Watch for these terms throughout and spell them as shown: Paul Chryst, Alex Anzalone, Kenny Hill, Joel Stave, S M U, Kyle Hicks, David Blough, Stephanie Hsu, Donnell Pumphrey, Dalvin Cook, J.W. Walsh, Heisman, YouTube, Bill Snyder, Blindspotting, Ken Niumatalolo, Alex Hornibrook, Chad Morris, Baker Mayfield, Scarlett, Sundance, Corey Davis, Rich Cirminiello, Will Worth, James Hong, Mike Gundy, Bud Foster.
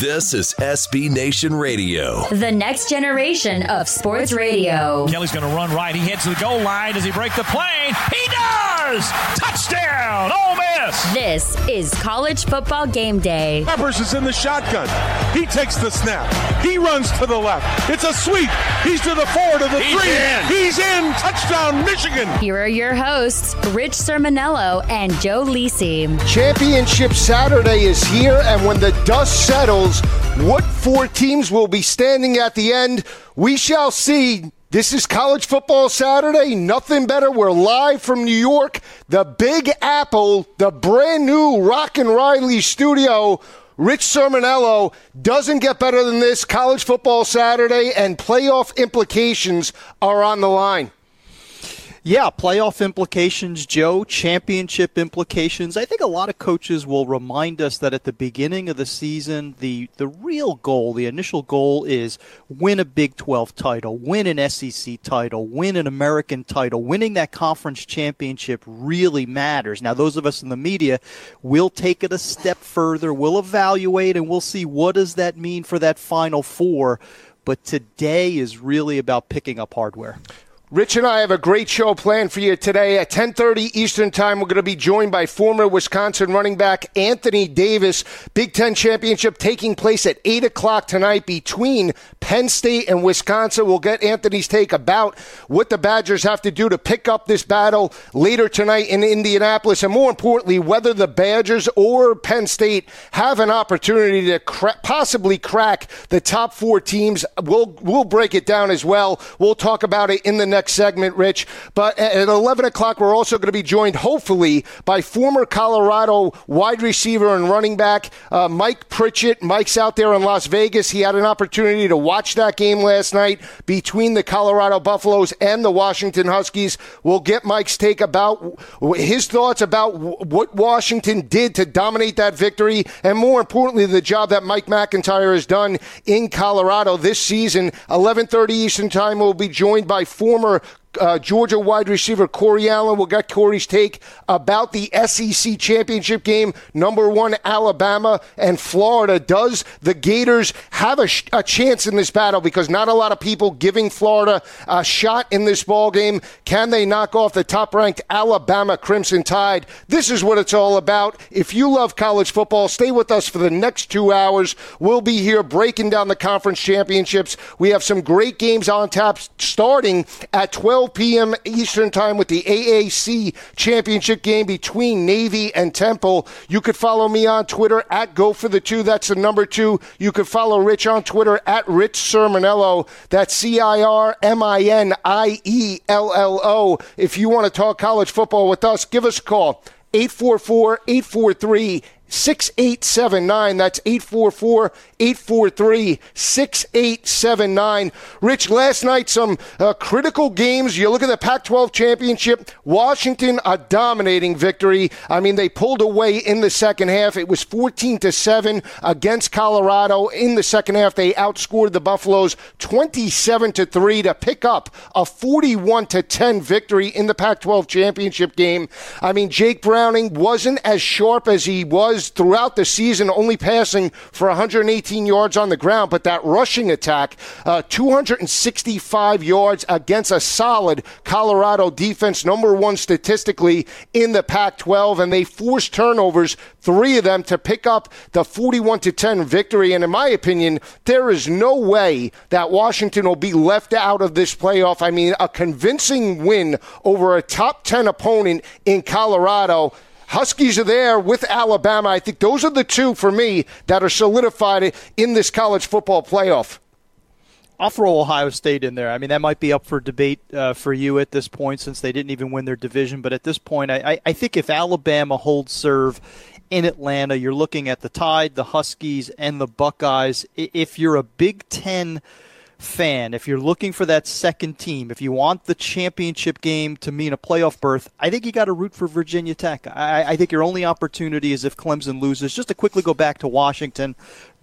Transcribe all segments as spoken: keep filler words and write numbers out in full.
This is S B Nation Radio, the next generation of sports radio. Kelly's going to run right. He heads to the goal line. Does he break the plane? He does! Touchdown! Ole Miss! This is College Football Game Day. Peppers is in the shotgun. He takes the snap. He runs to the left. It's a sweep. He's to the four, to the He's three. In. He's in. Touchdown, Michigan. Here are your hosts, Rich Cirminiello and Joe Lisi. Championship Saturday is here, and when the dust settles, what four teams will be standing at the end? We shall see. This is College Football Saturday. Nothing better. We're live from New York, the Big Apple, the brand new Rock and Riley studio. Rich Cirminiello, doesn't get better than this. College Football Saturday and playoff implications are on the line. Yeah, playoff implications, Joe, championship implications. I think a lot of coaches will remind us that at the beginning of the season, the, the real goal, the initial goal is win a Big twelve title, win an S E C title, win an American title. Winning that conference championship really matters. Now, those of us in the media will take it a step further. We'll evaluate and we'll see what does that mean for that Final Four. But today is really about picking up hardware. Rich and I have a great show planned for you today. At ten thirty Eastern Time, we're going to be joined by former Wisconsin running back Anthony Davis. Big Ten Championship taking place at eight o'clock tonight between Penn State and Wisconsin. We'll get Anthony's take about what the Badgers have to do to pick up this battle later tonight in Indianapolis, and more importantly, whether the Badgers or Penn State have an opportunity to cra- possibly crack the top four teams. We'll, we'll break it down as well. We'll talk about it in the next Next segment, Rich. But at eleven o'clock, we're also going to be joined, hopefully, by former Colorado wide receiver and running back uh, Mike Pritchett. Mike's out there in Las Vegas. He had an opportunity to watch that game last night between the Colorado Buffaloes and the Washington Huskies. We'll get Mike's take about his thoughts about what Washington did to dominate that victory, and more importantly, the job that Mike McIntyre has done in Colorado this season. eleven thirty Eastern Time, we'll be joined by former Uh, Georgia wide receiver Corey Allen. We'll get Corey's take about the S E C championship game. Number one, Alabama and Florida. Does the Gators have a, sh- a chance in this battle? Because not a lot of people giving Florida a shot in this ballgame. Can they knock off the top-ranked Alabama Crimson Tide? This is what it's all about. If you love college football, stay with us for the next two hours. We'll be here breaking down the conference championships. We have some great games on tap starting at twelve p.m. Eastern Time with the A A C Championship game between Navy and Temple. You could follow me on Twitter at Go For The Two. That's the number two. You could follow Rich on Twitter at Rich Cirminiello. That's C I R M I N I E L L O. If you want to talk college football with us, give us a call. eight four four, eight four three, six eight seven nine. That's eight four four, eight four three, six eight seven nine. Rich, last night, some uh, critical games. You look at the Pac twelve championship. Washington, a dominating victory. I mean, they pulled away in the second half. It was fourteen to seven against Colorado. In the second half, they outscored the Buffaloes twenty-seven to three to pick up a forty-one to ten victory in the Pac twelve championship game. I mean, Jake Browning wasn't as sharp as he was throughout the season, only passing for one hundred eighteen yards on the ground, but that rushing attack, uh, two hundred sixty-five yards against a solid Colorado defense, number one statistically in the Pac twelve, and they forced turnovers, three of them, to pick up the forty-one to ten victory. And in my opinion, there is no way that Washington will be left out of this playoff. I mean, a convincing win over a top ten opponent in Colorado. Huskies are there with Alabama. I think those are the two, for me, that are solidified in this college football playoff. I'll throw Ohio State in there. I mean, that might be up for debate uh, for you at this point, since they didn't even win their division. But at this point, I, I think if Alabama holds serve in Atlanta, you're looking at the Tide, the Huskies, and the Buckeyes. If you're a Big Ten fan, if you're looking for that second team, if you want the championship game to mean a playoff berth, I think you got to root for Virginia Tech. I, I think your only opportunity is if Clemson loses. Just to quickly go back to Washington,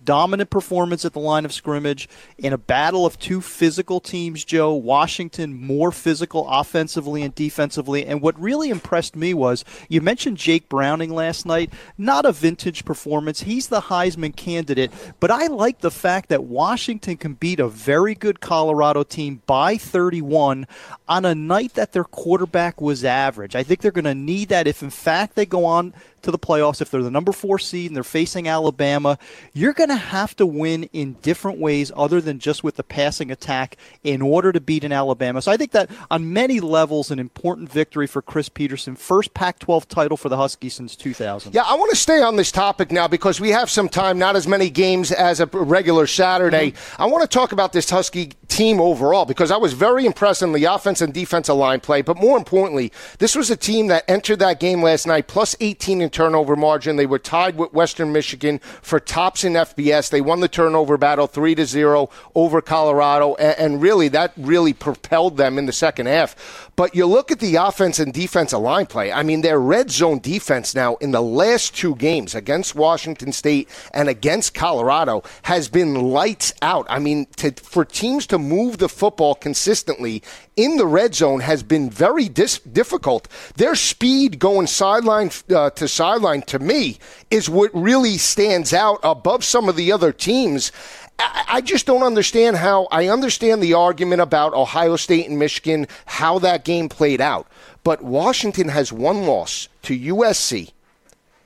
dominant performance at the line of scrimmage in a battle of two physical teams, Joe. Washington more physical offensively and defensively. And what really impressed me was you mentioned Jake Browning last night. Not a vintage performance. He's the Heisman candidate. But I like the fact that Washington can beat a very good Colorado team by thirty-one on a night that their quarterback was average. I think they're going to need that if, in fact, they go on to the playoffs. If they're the number four seed and they're facing Alabama, you're going to have to win in different ways other than just with the passing attack in order to beat an Alabama. So I think that on many levels, an important victory for Chris Peterson. First Pac twelve title for the Huskies since two thousand. Yeah, I want to stay on this topic now because we have some time, not as many games as a regular Saturday. Mm-hmm. I want to talk about this Husky team overall because I was very impressed in the offense and defensive line play, but more importantly, this was a team that entered that game last night plus eighteen in turnover margin. They were tied with Western Michigan for tops in F B S. They won the turnover battle three to zero over Colorado, and really that really propelled them in the second half. But you look at the offense and defensive line play. I mean, their red zone defense now in the last two games against Washington State and against Colorado has been lights out. I mean, to, for teams to move the football consistently in the red zone has been very dis- difficult. Their speed going sideline uh, to sideline, to me, is what really stands out above some of the other teams. I just don't understand how – I understand the argument about Ohio State and Michigan, how that game played out. But Washington has one loss to U S C,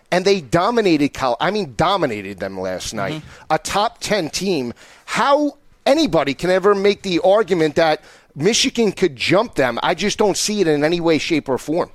and they dominated – I mean dominated them last night, mm-hmm. a top ten team. How anybody can ever make the argument that Michigan could jump them, I just don't see it in any way, shape, or form.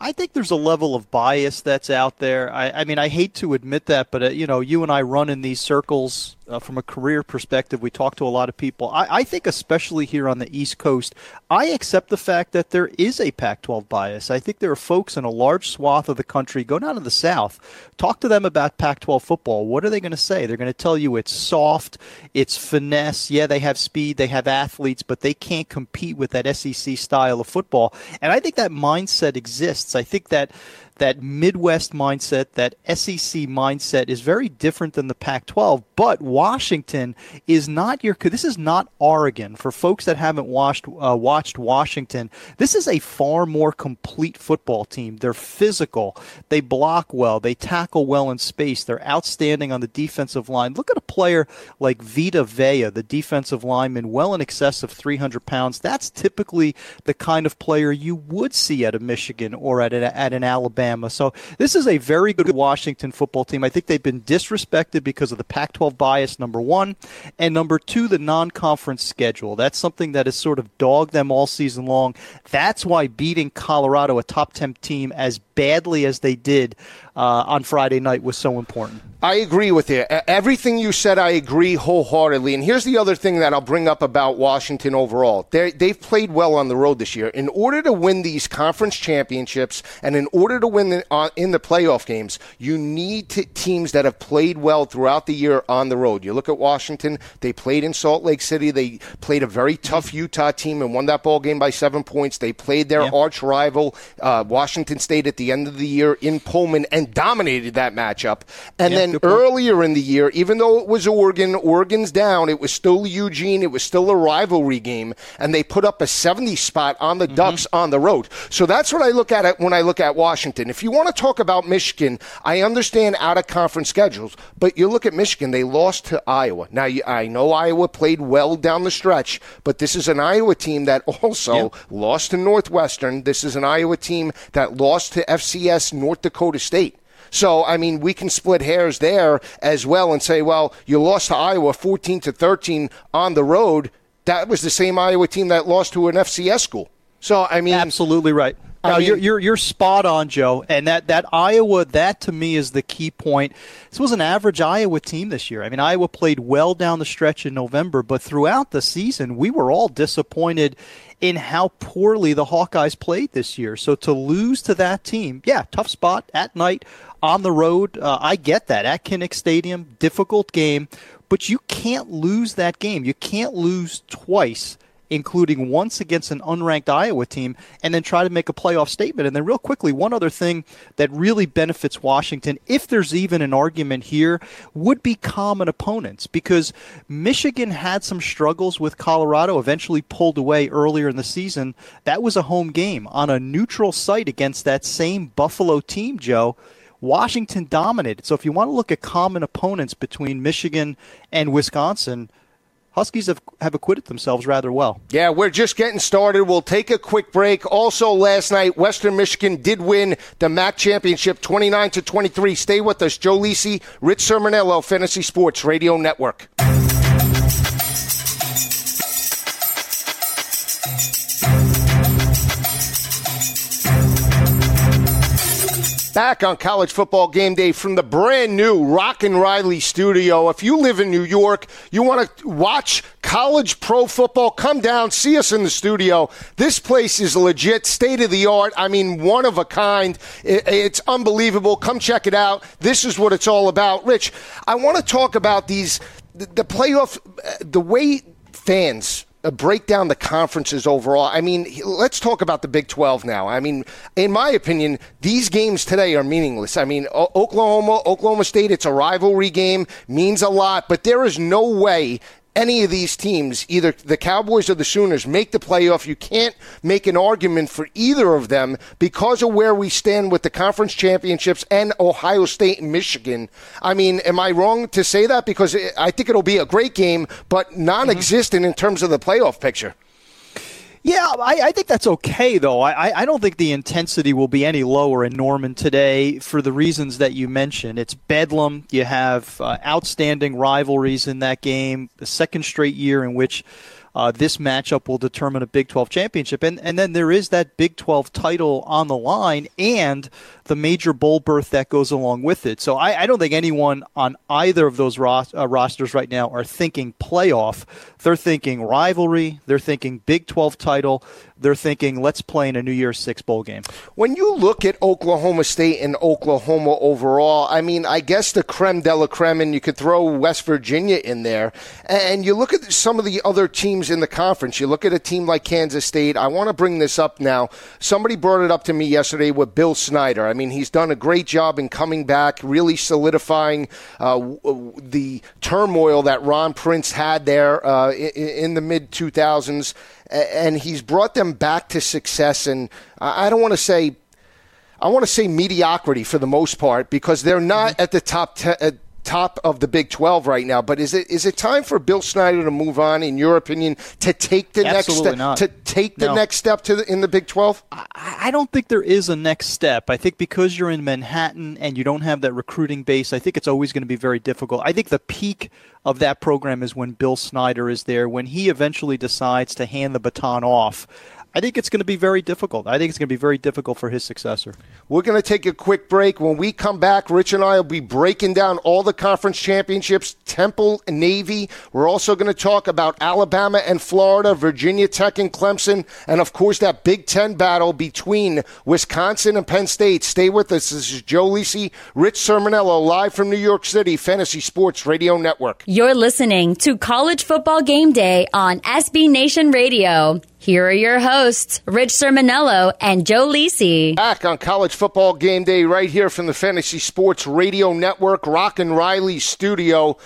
I think there's a level of bias that's out there. I, I mean, I hate to admit that, but, uh, you know, you and I run in these circles uh, from a career perspective. We talk to a lot of people. I, I think especially here on the East Coast, I accept the fact that there is a Pac twelve bias. I think there are folks in a large swath of the country, go down to the South, talk to them about Pac twelve football. What are they going to say? They're going to tell you it's soft, it's finesse. Yeah, they have speed, they have athletes, but they can't compete with that S E C style of football. And I think that mindset exists. I think that that Midwest mindset, that S E C mindset is very different than the Pac twelve, but Washington is not your – this is not Oregon. For folks that haven't watched, uh, watched Washington, this is a far more complete football team. They're physical. They block well. They tackle well in space. They're outstanding on the defensive line. Look at a player like Vita Vea, the defensive lineman, well in excess of three hundred pounds. That's typically the kind of player you would see at a Michigan or at, a, at an Alabama. So this is a very good Washington football team. I think they've been disrespected because of the Pac twelve bias, number one. And number two, the non-conference schedule. That's something that has sort of dogged them all season long. That's why beating Colorado, a top ten team, as badly as they did uh, on Friday night was so important. I agree with you. Everything you said, I agree wholeheartedly. And here's the other thing that I'll bring up about Washington overall. They're, they've played well on the road this year. In order to win these conference championships and in order to win the, uh, in the playoff games, you need to, teams that have played well throughout the year on the road. You look at Washington, they played in Salt Lake City. They played a very tough Utah team and won that ball game by seven points. They played their yeah. arch rival, uh, Washington State, at the end of the year in Pullman and dominated that matchup. And yeah. then earlier in the year, even though it was Oregon, Oregon's down, it was still Eugene, it was still a rivalry game, and they put up a seventy spot on the mm-hmm. Ducks on the road. So that's what I look at when I look at Washington. If you want to talk about Michigan, I understand out-of-conference schedules, but you look at Michigan, they lost to Iowa. Now, I know Iowa played well down the stretch, but this is an Iowa team that also yeah. lost to Northwestern. This is an Iowa team that lost to F C S North Dakota State. So, I mean, we can split hairs there as well and say, well, you lost to Iowa fourteen to thirteen on the road. That was the same Iowa team that lost to an F C S school. So, I mean, absolutely right. No, you're, you're, you're spot on, Joe. And that, that Iowa, that to me is the key point. This was an average Iowa team this year. I mean, Iowa played well down the stretch in November, but throughout the season, we were all disappointed in how poorly the Hawkeyes played this year. So to lose to that team, yeah, tough spot at night, on the road. Uh, I get that. At Kinnick Stadium, difficult game, but you can't lose that game. You can't lose twice including once against an unranked Iowa team, and then try to make a playoff statement. And then real quickly, one other thing that really benefits Washington, if there's even an argument here, would be common opponents, because Michigan had some struggles with Colorado, eventually pulled away earlier in the season. That was a home game on a neutral site against that same Buffalo team, Joe. Washington dominated. So if you want to look at common opponents between Michigan and Wisconsin, Huskies have, have acquitted themselves rather well. Yeah, we're just getting started. We'll take a quick break. Also, last night, Western Michigan did win the M A C championship twenty-nine to twenty-three. Stay with us. Joe Lisi, Rich Cirminiello, Fantasy Sports Radio Network. Back on College Football Game Day from the brand new Rock and Riley studio. If you live in New York, you want to watch college pro football, come down, see us in the studio. This place is legit, state-of-the-art. I mean, one of a kind. It's unbelievable. Come check it out. This is what it's all about. Rich, I want to talk about these, the playoff, the way fans break down the conferences overall. I mean, let's talk about the Big twelve now. I mean, in my opinion, these games today are meaningless. I mean, o- Oklahoma, Oklahoma State, it's a rivalry game, means a lot, but there is no way any of these teams, either the Cowboys or the Sooners, make the playoff. You can't make an argument for either of them because of where we stand with the conference championships and Ohio State and Michigan. I mean, am I wrong to say that? Because I think it'll be a great game, but non-existent mm-hmm. in terms of the playoff picture. Yeah, I, I think that's okay, though. I, I don't think the intensity will be any lower in Norman today for the reasons that you mentioned. It's bedlam. You have uh, outstanding rivalries in that game, the second straight year in which uh, this matchup will determine a Big twelve championship. And, and then there is that Big twelve title on the line and the major bowl berth that goes along with it. So I, I don't think anyone on either of those ros- uh, rosters right now are thinking playoff. They're thinking rivalry. They're thinking Big twelve title. They're thinking, let's play in a New Year's Six bowl game. When you look at Oklahoma State and Oklahoma overall, I mean, I guess the creme de la creme, and you could throw West Virginia in there, and you look at some of the other teams in the conference. You look at a team like Kansas State. I want to bring this up now. Somebody brought it up to me yesterday with Bill Snyder. I mean, he's done a great job in coming back, really solidifying uh, the turmoil that Ron Prince had there uh, in the mid two thousands. And he's brought them back to success, and I don't want to say, I want to say mediocrity for the most part, because they're not at the top te- at top of the Big twelve right now. But is it is it time for Bill Snyder to move on? In your opinion, to take the Absolutely next step, to take the no. next step to the, in the Big twelve? I, I don't think there is a next step. I think because you're in Manhattan and you don't have that recruiting base, I think it's always going to be very difficult. I think the peak of that program is when Bill Snyder is there. When he eventually decides to hand the baton off, I think it's going to be very difficult. I think it's going to be very difficult for his successor. We're going to take a quick break. When we come back, Rich and I will be breaking down all the conference championships, Temple, Navy. We're also going to talk about Alabama and Florida, Virginia Tech and Clemson, and, of course, that Big Ten battle between Wisconsin and Penn State. Stay with us. This is Joe Lisi, Rich Cirminiello, live from New York City, Fantasy Sports Radio Network. You're listening to College Football Game Day on S B Nation Radio. Here are your hosts, Rich Cirminiello and Joe Lisi. Back on College Football Game Day right here from the Fantasy Sports Radio Network, Rock and Riley studio.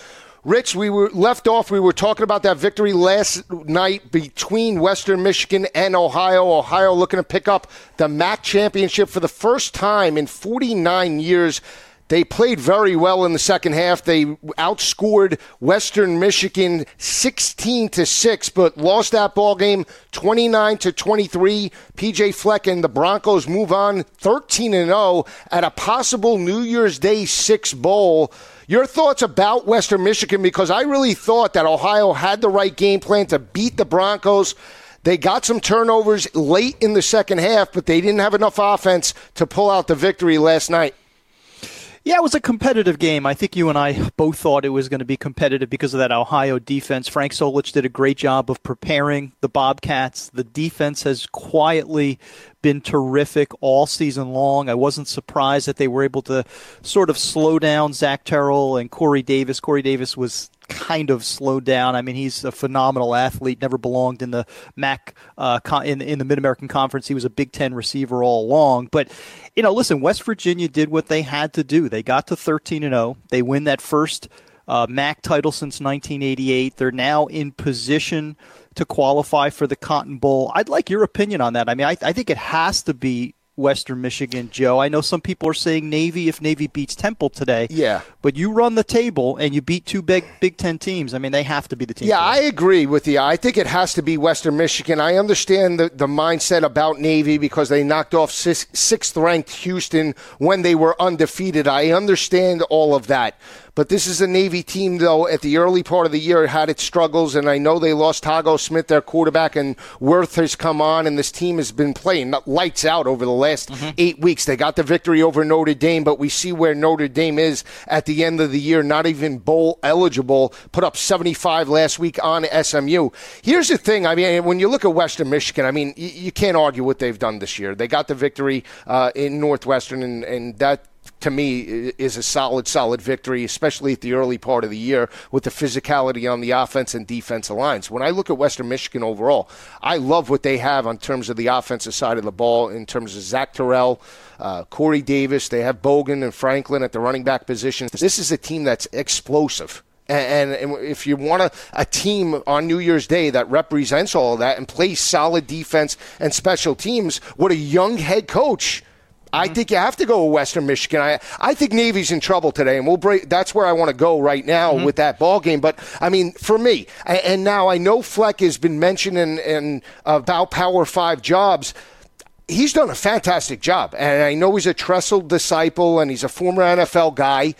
Rich, we were left off. We were talking about that victory last night between Western Michigan and Ohio. Ohio looking to pick up the M A C championship for the first time in forty-nine years. They played very well in the second half. They outscored Western Michigan sixteen to six, but lost that ball game twenty-nine to twenty-three. P J Fleck and the Broncos move on thirteen and oh at a possible New Year's Day Six bowl. Your thoughts about Western Michigan, because I really thought that Ohio had the right game plan to beat the Broncos. They got some turnovers late in the second half, but they didn't have enough offense to pull out the victory last night. Yeah, it was a competitive game. I think you and I both thought it was going to be competitive because of that Ohio defense. Frank Solich did a great job of preparing the Bobcats. The defense has quietly been terrific all season long. I wasn't surprised that they were able to sort of slow down Zach Terrell and Corey Davis. Corey Davis was kind of slowed down. I mean, he's a phenomenal athlete, never belonged in the M A C, uh, con- in, in the Mid-American Conference. He was a Big Ten receiver all along. But, you know, listen, West Virginia did what they had to do. They got to thirteen and oh. They win that first uh, M A C title since nineteen eighty-eight. They're now in position to qualify for the Cotton Bowl. I'd like your opinion on that. I mean, I, I think it has to be Western Michigan, Joe. I know some people are saying Navy if Navy beats Temple today. Yeah. But you run the table and you beat two big Big Ten teams. I mean, they have to be the team. Yeah, I agree with you. I think it has to be Western Michigan. I understand the, the mindset about Navy because they knocked off six, sixth-ranked Houston when they were undefeated. I understand all of that. But this is a Navy team, though, at the early part of the year had its struggles, and I know they lost Tago Smith, their quarterback, and Wirth has come on, and this team has been playing lights out over the last mm-hmm. eight weeks. They got the victory over Notre Dame, but we see where Notre Dame is at the end of the year, not even bowl eligible, put up seventy-five last week on S M U. Here's the thing. I mean, when you look at Western Michigan, I mean, you, you can't argue what they've done this year. They got the victory uh, in Northwestern, and, and that – to me, is a solid, solid victory, especially at the early part of the year with the physicality on the offense and defensive lines. When I look at Western Michigan overall, I love what they have in terms of the offensive side of the ball, in terms of Zach Terrell, uh, Corey Davis. They have Bogan and Franklin at the running back positions. This is a team that's explosive. And, and if you want a, a team on New Year's Day that represents all of that and plays solid defense and special teams, what a young head coach. I think you have to go with Western Michigan. I I think Navy's in trouble today, and we'll break. That's where I want to go right now mm-hmm. with that ball game. But I mean, for me, I, and now I know Fleck has been mentioned in, in about Power Five jobs. He's done a fantastic job, and I know he's a Tressel disciple, and he's a former N F L guy.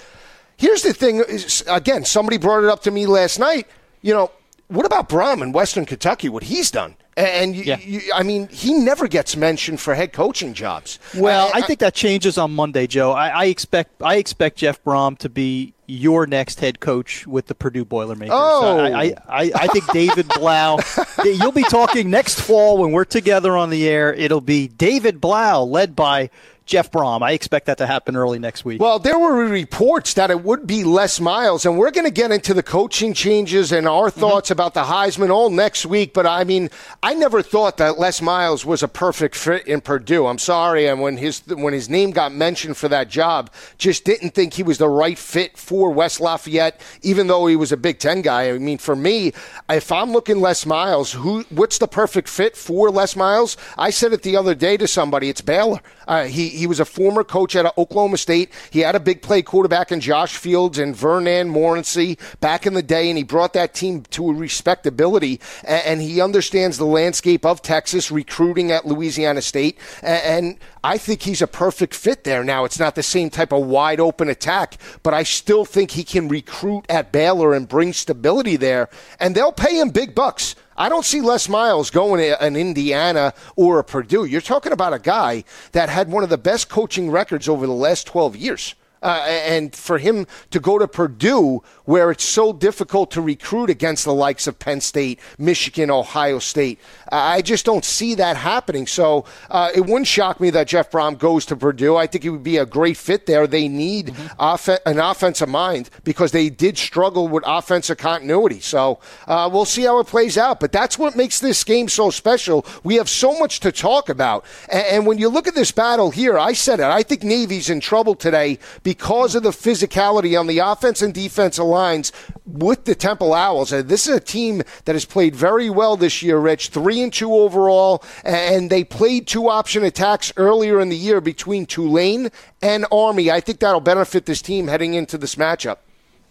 Here's the thing: is, again, somebody brought it up to me last night. You know, what about Brohm in Western Kentucky? What he's done. And, you, yeah. you, I mean, he never gets mentioned for head coaching jobs. Well, I, I think that changes on Monday, Joe. I, I expect I expect Jeff Brohm to be your next head coach with the Purdue Boilermakers. Oh. I, I, I, I think David Blough, you'll be talking next fall when we're together on the air. It'll be David Blough led by Jeff Brohm. I expect that to happen early next week. Well, there were reports that it would be Les Miles, and we're going to get into the coaching changes and our thoughts mm-hmm. about the Heisman all next week. But, I mean, I never thought that Les Miles was a perfect fit in Purdue. I'm sorry. And when his when his name got mentioned for that job, just didn't think he was the right fit for West Lafayette, even though he was a Big Ten guy. I mean, for me, if I'm looking Les Miles, who what's the perfect fit for Les Miles? I said it the other day to somebody. It's Baylor. Uh, he He was a former coach at Oklahoma State. He had a big play quarterback in Josh Fields and Vernon Morency back in the day, and he brought that team to a respectability. And he understands the landscape of Texas, recruiting at Louisiana State. And I think he's a perfect fit there. Now, it's not the same type of wide-open attack, but I still think he can recruit at Baylor and bring stability there. And they'll pay him big bucks. I don't see Les Miles going to an Indiana or a Purdue. You're talking about a guy that had one of the best coaching records over the last twelve years. Uh, and for him to go to Purdue, where it's so difficult to recruit against the likes of Penn State, Michigan, Ohio State, I just don't see that happening. So uh, it wouldn't shock me that Jeff Brohm goes to Purdue. I think he would be a great fit there. They need mm-hmm. off- an offensive mind because they did struggle with offensive continuity. So uh, we'll see how it plays out. But that's what makes this game so special. We have so much to talk about. And, and when you look at this battle here, I said it. I think Navy's in trouble today because Because of the physicality on the offense and defensive lines with the Temple Owls. And this is a team that has played very well this year, Rich, three and two overall, and they played two option attacks earlier in the year between Tulane and Army. I think that'll benefit this team heading into this matchup.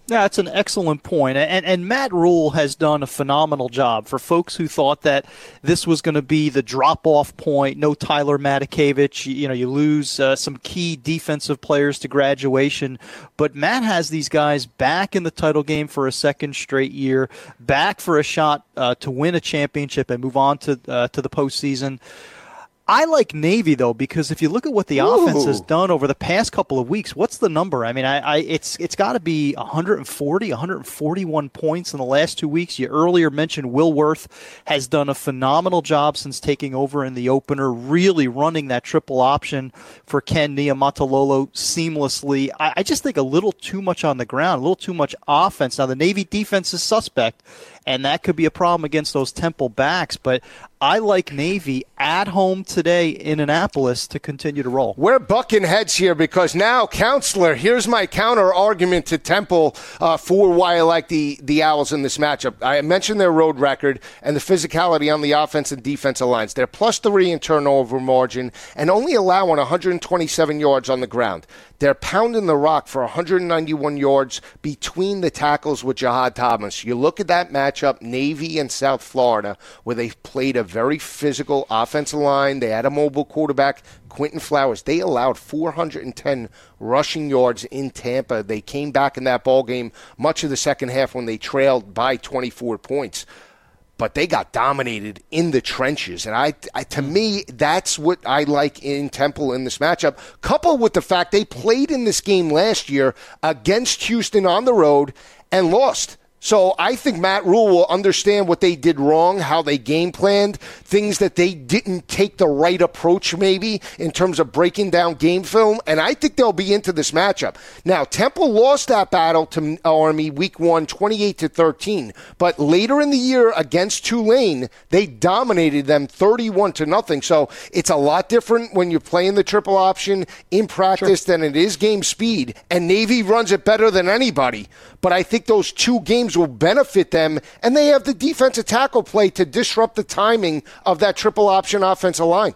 Yeah, that's an excellent point. And, and Matt Rhule has done a phenomenal job. For folks who thought that this was going to be the drop-off point, no Tyler Matakevich, you, you know, you lose uh, some key defensive players to graduation. But Matt has these guys back in the title game for a second straight year, back for a shot uh, to win a championship and move on to uh, to the postseason. I like Navy, though, because if you look at what the Ooh. offense has done over the past couple of weeks, what's the number? I mean, I, I it's it's got to be one forty, one forty-one points in the last two weeks. You earlier mentioned Will Worth has done a phenomenal job since taking over in the opener, really running that triple option for Ken Niumatalolo seamlessly. I, I just think a little too much on the ground, a little too much offense. Now, the Navy defense is suspect, and that could be a problem against those Temple backs. But I like Navy at home today in Annapolis to continue to roll. We're bucking heads here because now, Counselor, here's my counter-argument to Temple uh, for why I like the, the Owls in this matchup. I mentioned their road record and the physicality on the offense and defensive lines. They're plus three in turnover margin and only allowing one twenty-seven yards on the ground. They're pounding the rock for one ninety-one yards between the tackles with Jihad Thomas. You look at that matchup, Navy and South Florida, where they played a very physical offensive line. They had a mobile quarterback, Quentin Flowers. They allowed four ten rushing yards in Tampa. They came back in that ballgame much of the second half when they trailed by twenty-four points. But they got dominated in the trenches. And I, I, to me, that's what I like in Temple in this matchup, coupled with the fact they played in this game last year against Houston on the road and lost. So I think Matt Rhule will understand what they did wrong, how they game planned, things that they didn't take the right approach maybe in terms of breaking down game film, and I think they'll be into this matchup. Now, Temple lost that battle to Army week one, twenty-eight to thirteen, but later in the year against Tulane, they dominated them thirty-one to nothing. So it's a lot different when you're playing the triple option in practice sure. than it is game speed, and Navy runs it better than anybody. But I think those two games will benefit them, and they have the defensive tackle play to disrupt the timing of that triple option offensive line.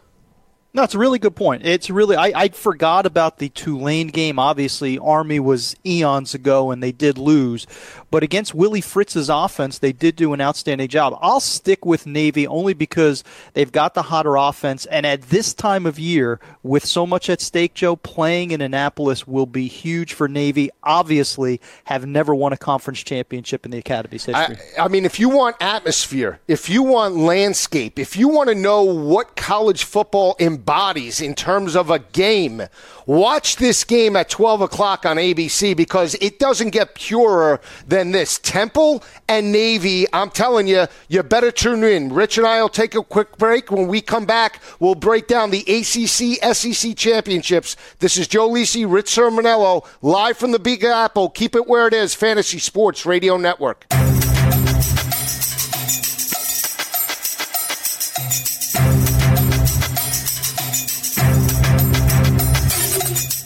No, it's a really good point. It's really, I, I forgot about the Tulane game. Obviously, Army was eons ago, and they did lose. But against Willie Fritz's offense, they did do an outstanding job. I'll stick with Navy only because they've got the hotter offense. And at this time of year, with so much at stake, Joe, playing in Annapolis will be huge for Navy. Obviously, have never won a conference championship in the Academy's history. I, I mean, if you want atmosphere, if you want landscape, if you want to know what college football in bodies in terms of a game, watch this game at twelve o'clock on A B C because it doesn't get purer than this. Temple and Navy, I'm telling you, you better tune in. Rich and I will take a quick break. When we come back, we'll break down the A C C, S E C championships. This is Joe Lisi, Rich Cirminiello, live from the Big Apple. Keep it where it is, Fantasy Sports Radio Network.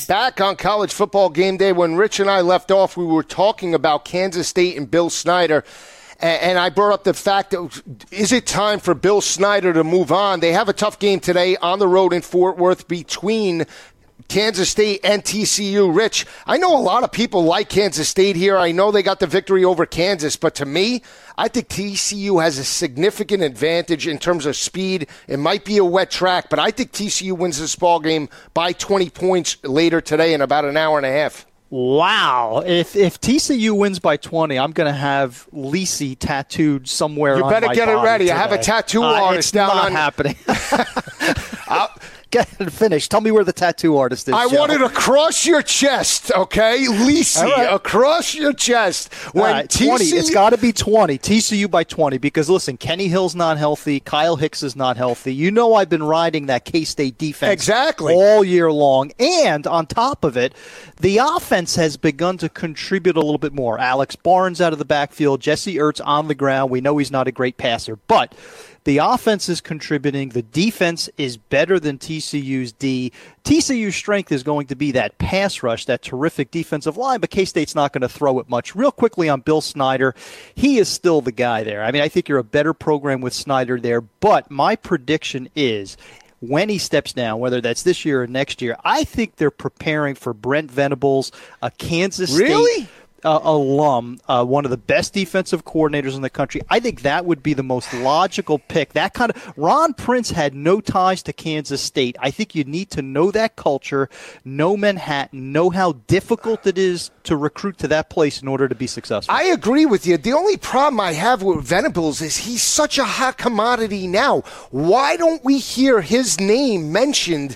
Back on College Football Game Day, when Rich and I left off, we were talking about Kansas State and Bill Snyder, and I brought up the fact that is it time for Bill Snyder to move on? They have a tough game today on the road in Fort Worth between Kansas State and T C U. Rich, I know a lot of people like Kansas State here. I know they got the victory over Kansas, but to me, I think T C U has a significant advantage in terms of speed. It might be a wet track, but I think T C U wins this ball game by twenty points later today in about an hour and a half. Wow. If if T C U wins by twenty, I'm going to have Lisi tattooed somewhere on my body. You better get it ready. Today. I have a tattoo uh, artist. It's down not on... happening. Get it finished. Tell me where the tattoo artist is. I Joe. want it across your chest, okay? Lisi, right. across your chest. When right, T C U... twenty. It's got to be twenty. T C U by twenty because, listen, Kenny Hill's not healthy. Kyle Hicks is not healthy. You know I've been riding that K-State defense exactly all year long. And on top of it, the offense has begun to contribute a little bit more. Alex Barnes out of the backfield. Jesse Ertz on the ground. We know he's not a great passer, but the offense is contributing. The defense is better than T C U's D. T C U's strength is going to be that pass rush, that terrific defensive line, but K-State's not going to throw it much. Real quickly on Bill Snyder, he is still the guy there. I mean, I think you're a better program with Snyder there, but my prediction is when he steps down, whether that's this year or next year, I think they're preparing for Brent Venables, a Kansas State. Really? uh, alum, uh, one of the best defensive coordinators in the country. I think that would be the most logical pick. That kind of Ron Prince had no ties to Kansas State. I think you need to know that culture, know Manhattan, know how difficult it is to recruit to that place in order to be successful. I agree with you. The only problem I have with Venables is he's such a hot commodity now. Why don't we hear his name mentioned?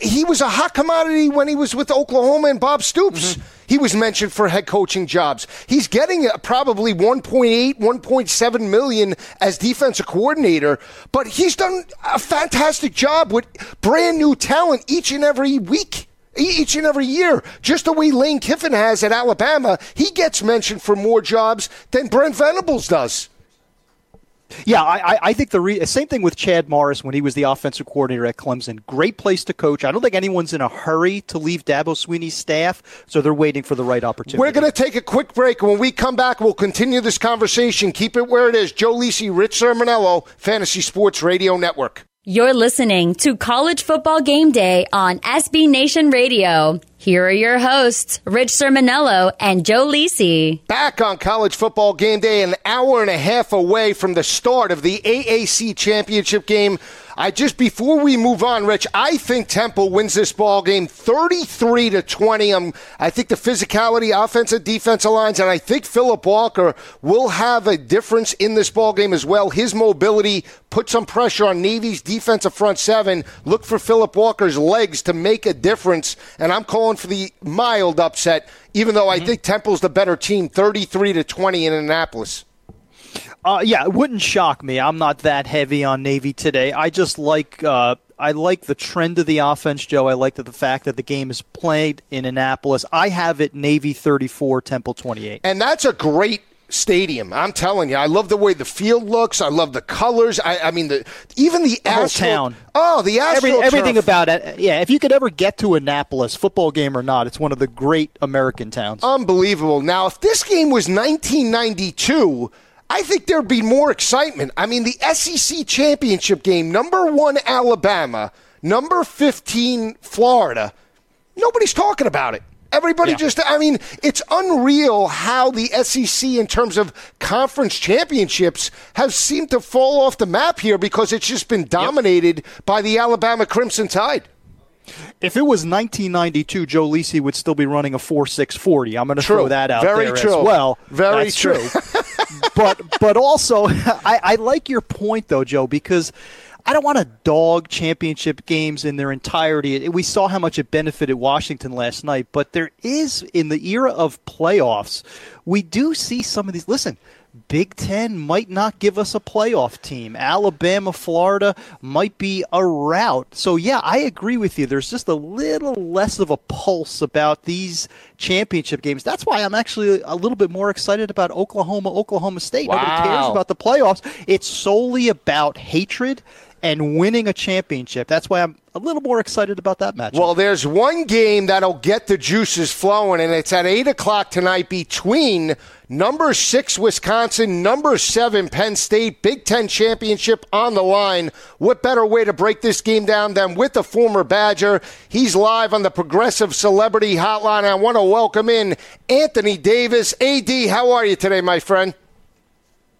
He was a hot commodity when he was with Oklahoma and Bob Stoops. Mm-hmm. He was mentioned for head coaching jobs. He's getting probably one point eight, one point seven million as defensive coordinator, but he's done a fantastic job with brand new talent each and every week, each and every year. Just the way Lane Kiffin has at Alabama, he gets mentioned for more jobs than Brent Venables does. Yeah, I, I think the re- same thing with Chad Morris when he was the offensive coordinator at Clemson. Great place to coach. I don't think anyone's in a hurry to leave Dabo Sweeney's staff, so they're waiting for the right opportunity. We're going to take a quick break. When we come back, we'll continue this conversation. Keep it where it is. Joe Lisi, Rich Cirminiello, Fantasy Sports Radio Network. You're listening to College Football Game Day on S B Nation Radio. Here are your hosts, Rich Cirminiello and Joe Lisi. Back on College Football Game Day, an hour and a half away from the start of the A A C Championship game. I just, before we move on, Rich, I think Temple wins this ball game thirty-three to twenty. Um, I think the physicality, offensive, defensive lines, and I think Philip Walker will have a difference in this ball game as well. His mobility put some pressure on Navy's defensive front seven. Look for Philip Walker's legs to make a difference, and I'm calling for the mild upset, even though I mm-hmm. think Temple's the better team, thirty-three to twenty in Annapolis. Uh, yeah, it wouldn't shock me. I'm not that heavy on Navy today. I just like uh, I like the trend of the offense, Joe. I like the, the fact that the game is played in Annapolis. I have it Navy thirty-four, Temple twenty-eight. And that's a great stadium. I'm telling you, I love the way the field looks. I love the colors. I, I mean, the even the, the Astro, whole town. Oh, the Astro. Every, everything about it. Yeah, if you could ever get to Annapolis, football game or not, it's one of the great American towns. Unbelievable. Now, if this game was nineteen ninety-two, I think there'd be more excitement. I mean, the S E C championship game, number one Alabama, number fifteen Florida. Nobody's talking about it. Everybody yeah. just, I mean, it's unreal how the S E C in terms of conference championships have seemed to fall off the map here because it's just been dominated yep. by the Alabama Crimson Tide. If it was nineteen ninety-two, Joe Lisi would still be running a four six forty. I'm going to throw that out Very there true. as well. Very That's true. true. But, but also, I, I like your point, though, Joe, because I don't want to dog championship games in their entirety. We saw how much it benefited Washington last night, but there is, in the era of playoffs, we do see some of these. Listen, Big Ten might not give us a playoff team. Alabama, Florida might be a rout. So, yeah, I agree with you. There's just a little less of a pulse about these championship games. That's why I'm actually a little bit more excited about Oklahoma, Oklahoma State. Wow. Nobody cares about the playoffs. It's solely about hatred and winning a championship. That's why I'm a little more excited about that matchup. Well, there's one game that'll get the juices flowing, and it's at eight o'clock tonight between number six Wisconsin, number seven Penn State, Big Ten championship on the line. What better way to break this game down than with the former Badger? He's live on the Progressive Celebrity Hotline. I want to welcome in Anthony Davis. A D, how are you today, my friend?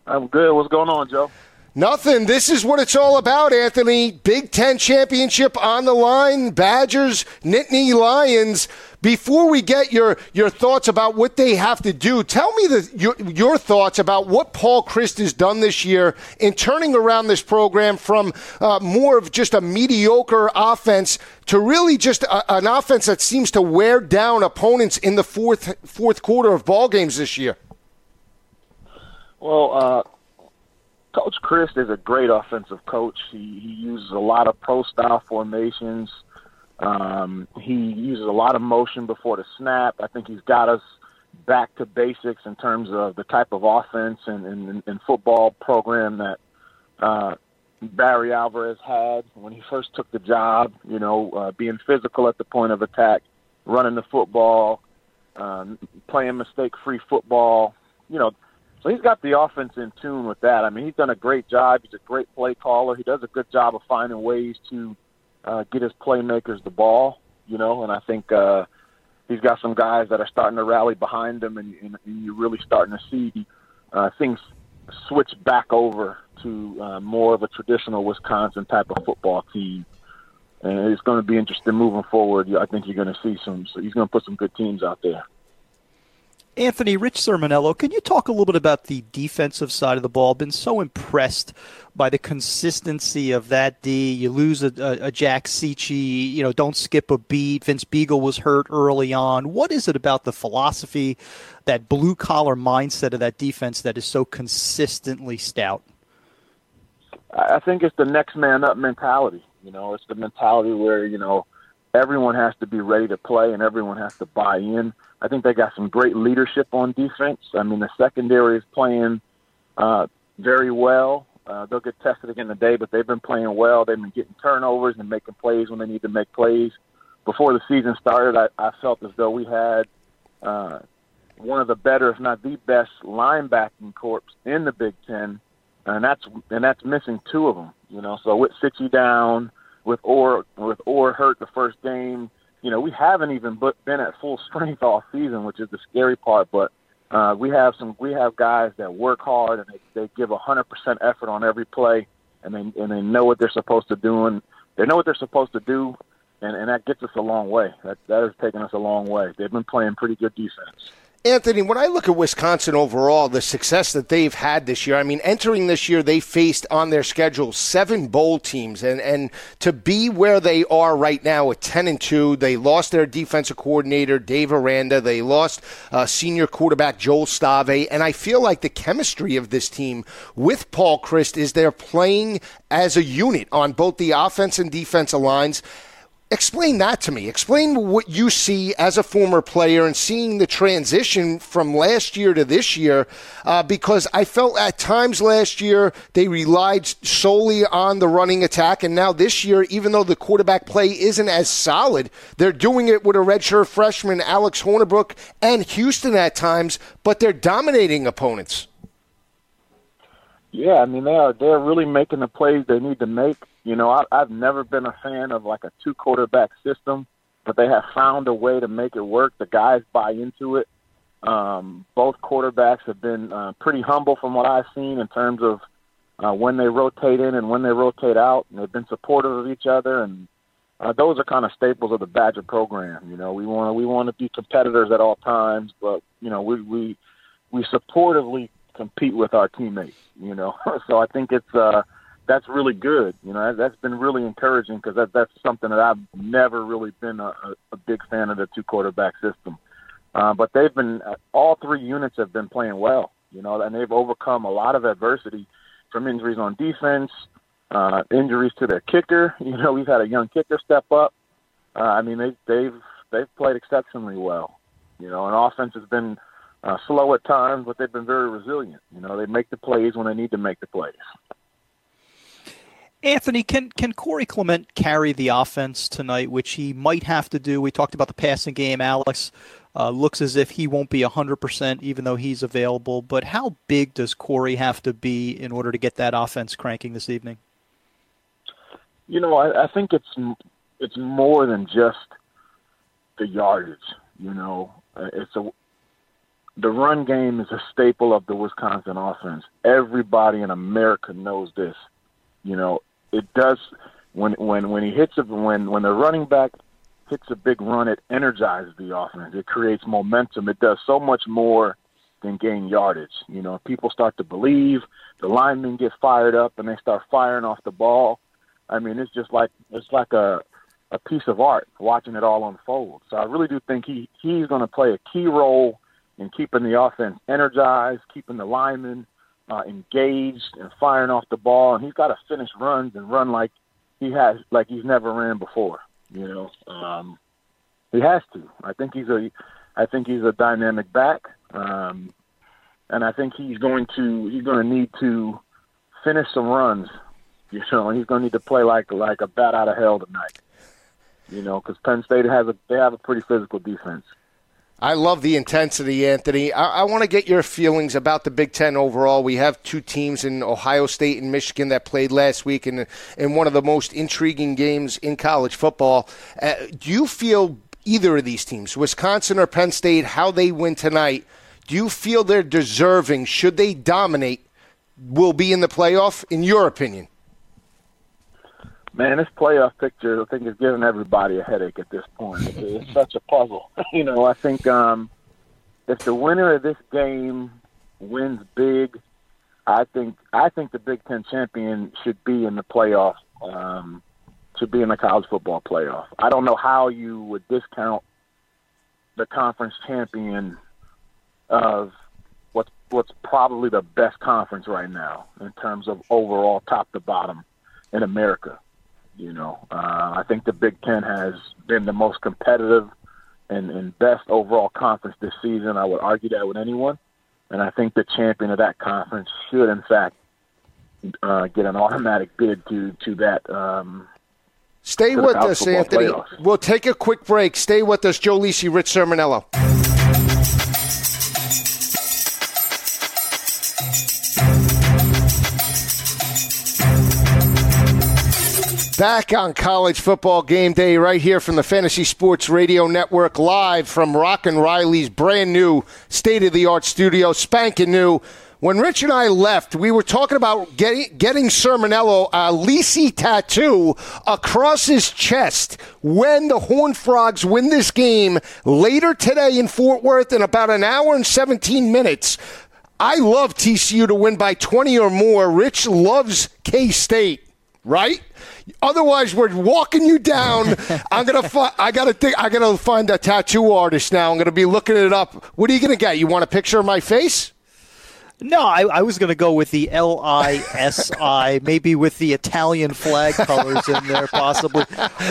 I'm good. What's going on, Joe? Nothing. This is what it's all about, Anthony. Big Ten championship on the line, Badgers, Nittany Lions. Before we get your, your thoughts about what they have to do, tell me the, your, your thoughts about what Paul Chryst has done this year in turning around this program from uh, more of just a mediocre offense to really just a, an offense that seems to wear down opponents in the fourth fourth quarter of ball games this year. Well, uh Coach Chryst is a great offensive coach. He, he uses a lot of pro-style formations. Um, he uses a lot of motion before the snap. I think he's got us back to basics in terms of the type of offense and, and, and football program that uh, Barry Alvarez had when he first took the job, you know, uh, being physical at the point of attack, running the football, um, playing mistake-free football, you know. So he's got the offense in tune with that. I mean, he's done a great job. He's a great play caller. He does a good job of finding ways to uh, get his playmakers the ball, you know, and I think uh, he's got some guys that are starting to rally behind him, and, and, and you're really starting to see uh, things switch back over to uh, more of a traditional Wisconsin type of football team. And it's going to be interesting moving forward. I think you're going to see some. So he's going to put some good teams out there. Anthony, Rich Cirminiello, can you talk a little bit about the defensive side of the ball? Been so impressed by the consistency of that D. You lose a, a, a Jack Cicci, you know, don't skip a beat. Vince Beagle was hurt early on. What is it about the philosophy, that blue-collar mindset of that defense that is so consistently stout? I think it's the next man up mentality. You know, it's the mentality where, you know, everyone has to be ready to play and everyone has to buy in. I think they got some great leadership on defense. I mean, the secondary is playing uh, very well. Uh, they'll get tested again today, but they've been playing well. They've been getting turnovers and making plays when they need to make plays. Before the season started, I, I felt as though we had uh, one of the better, if not the best, linebacking corps in the Big Ten, and that's and that's missing two of them. You know, so with Cicci down, with Orr with Orr hurt the first game, you know, we haven't even been at full strength all season, which is the scary part. But uh, we have some, we have guys that work hard and they, they give one hundred percent effort on every play, and they and they know what they're supposed to do, and they know what they're supposed to do, and, and that gets us a long way. That that has taken us a long way. They've been playing pretty good defense. Anthony, when I look at Wisconsin overall, the success that they've had this year, I mean, entering this year, they faced on their schedule seven bowl teams. And, and to be where they are right now at ten and two, they lost their defensive coordinator, Dave Aranda. They lost uh, senior quarterback Joel Stave. And I feel like the chemistry of this team with Paul Chryst is they're playing as a unit on both the offense and defensive lines. Explain that to me. Explain what you see as a former player and seeing the transition from last year to this year, uh, because I felt at times last year they relied solely on the running attack, and now this year, even though the quarterback play isn't as solid, they're doing it with a redshirt freshman, Alex Hornibrook, and Houston at times, but they're dominating opponents. Yeah, I mean, they are, they're really making the plays they need to make. You know, I, I've never been a fan of like a two-quarterback system, but they have found a way to make it work. The guys buy into it. Um, both quarterbacks have been uh, pretty humble from what I've seen in terms of uh, when they rotate in and when they rotate out, and they've been supportive of each other. And uh, those are kind of staples of the Badger program. You know, we want to we want to be competitors at all times, but you know, we we we supportively compete with our teammates. You know, so I think it's. Uh, That's really good. You know, that's been really encouraging because that, that's something that I've never really been a, a big fan of, the two-quarterback system. Uh, but they've been – all three units have been playing well, you know, and they've overcome a lot of adversity from injuries on defense, uh, injuries to their kicker. You know, we've had a young kicker step up. Uh, I mean, they, they've they've played exceptionally well. You know, and offense has been uh, slow at times, but they've been very resilient. You know, they make the plays when they need to make the plays. Anthony, can can Corey Clement carry the offense tonight, which he might have to do? We talked about the passing game. Alex uh, looks as if he won't be one hundred percent even though he's available. But how big does Corey have to be in order to get that offense cranking this evening? You know, I, I think it's it's more than just the yardage. You know, it's a the run game is a staple of the Wisconsin offense. Everybody in America knows this. You know, it does when when when he hits a, when when the running back hits a big run, it energizes the offense. It creates momentum. It does so much more than gain yardage. You know, people start to believe. The linemen get fired up and they start firing off the ball. I mean, it's just like it's like a a piece of art watching it all unfold. So I really do think he he's going to play a key role in keeping the offense energized, keeping the linemen Uh, engaged and firing off the ball, and he's got to finish runs and run like he has, like he's never ran before. You know, um, he has to. I think he's a, I think he's a dynamic back, um, and I think he's going to he's going to need to finish some runs. You know, and he's going to need to play like like a bat out of hell tonight. You know, because Penn State has a they have a pretty physical defense. I love the intensity, Anthony. I, I want to get your feelings about the Big Ten overall. We have two teams in Ohio State and Michigan that played last week in, in one of the most intriguing games in college football. Uh, do you feel either of these teams, Wisconsin or Penn State, how they win tonight, do you feel they're deserving, should they dominate, will be in the playoff, in your opinion? Man, this playoff picture, I think, is giving everybody a headache at this point. It's such a puzzle. You know, I think um, if the winner of this game wins big, I think I think the Big Ten champion should be in the playoff, um, should be in the college football playoff. I don't know how you would discount the conference champion of what's, what's probably the best conference right now in terms of overall top to bottom in America. You know, uh, I think the Big Ten has been the most competitive and, and best overall conference this season. I would argue that with anyone. And I think the champion of that conference should, in fact, uh, get an automatic bid to, to that. Um, Stay to with us, Anthony. Playoffs. We'll take a quick break. Stay with us. Joe Lisi, Rich Cirminiello. Back on College Football Game Day right here from the Fantasy Sports Radio Network, live from Rock and Riley's brand new state-of-the-art studio, spanking new. When Rich and I left, we were talking about getting, getting Cirminiello a Lisi tattoo across his chest when the Horned Frogs win this game later today in Fort Worth in about an hour and seventeen minutes. I love T C U to win by twenty or more. Rich loves K-State. Right? Otherwise, we're walking you down. I'm gonna. Fi- I gotta think. I gotta find a tattoo artist now. I'm gonna be looking it up. What are you gonna get? You want a picture of my face? No, I, I was gonna go with the L I S I, maybe with the Italian flag colors in there, possibly.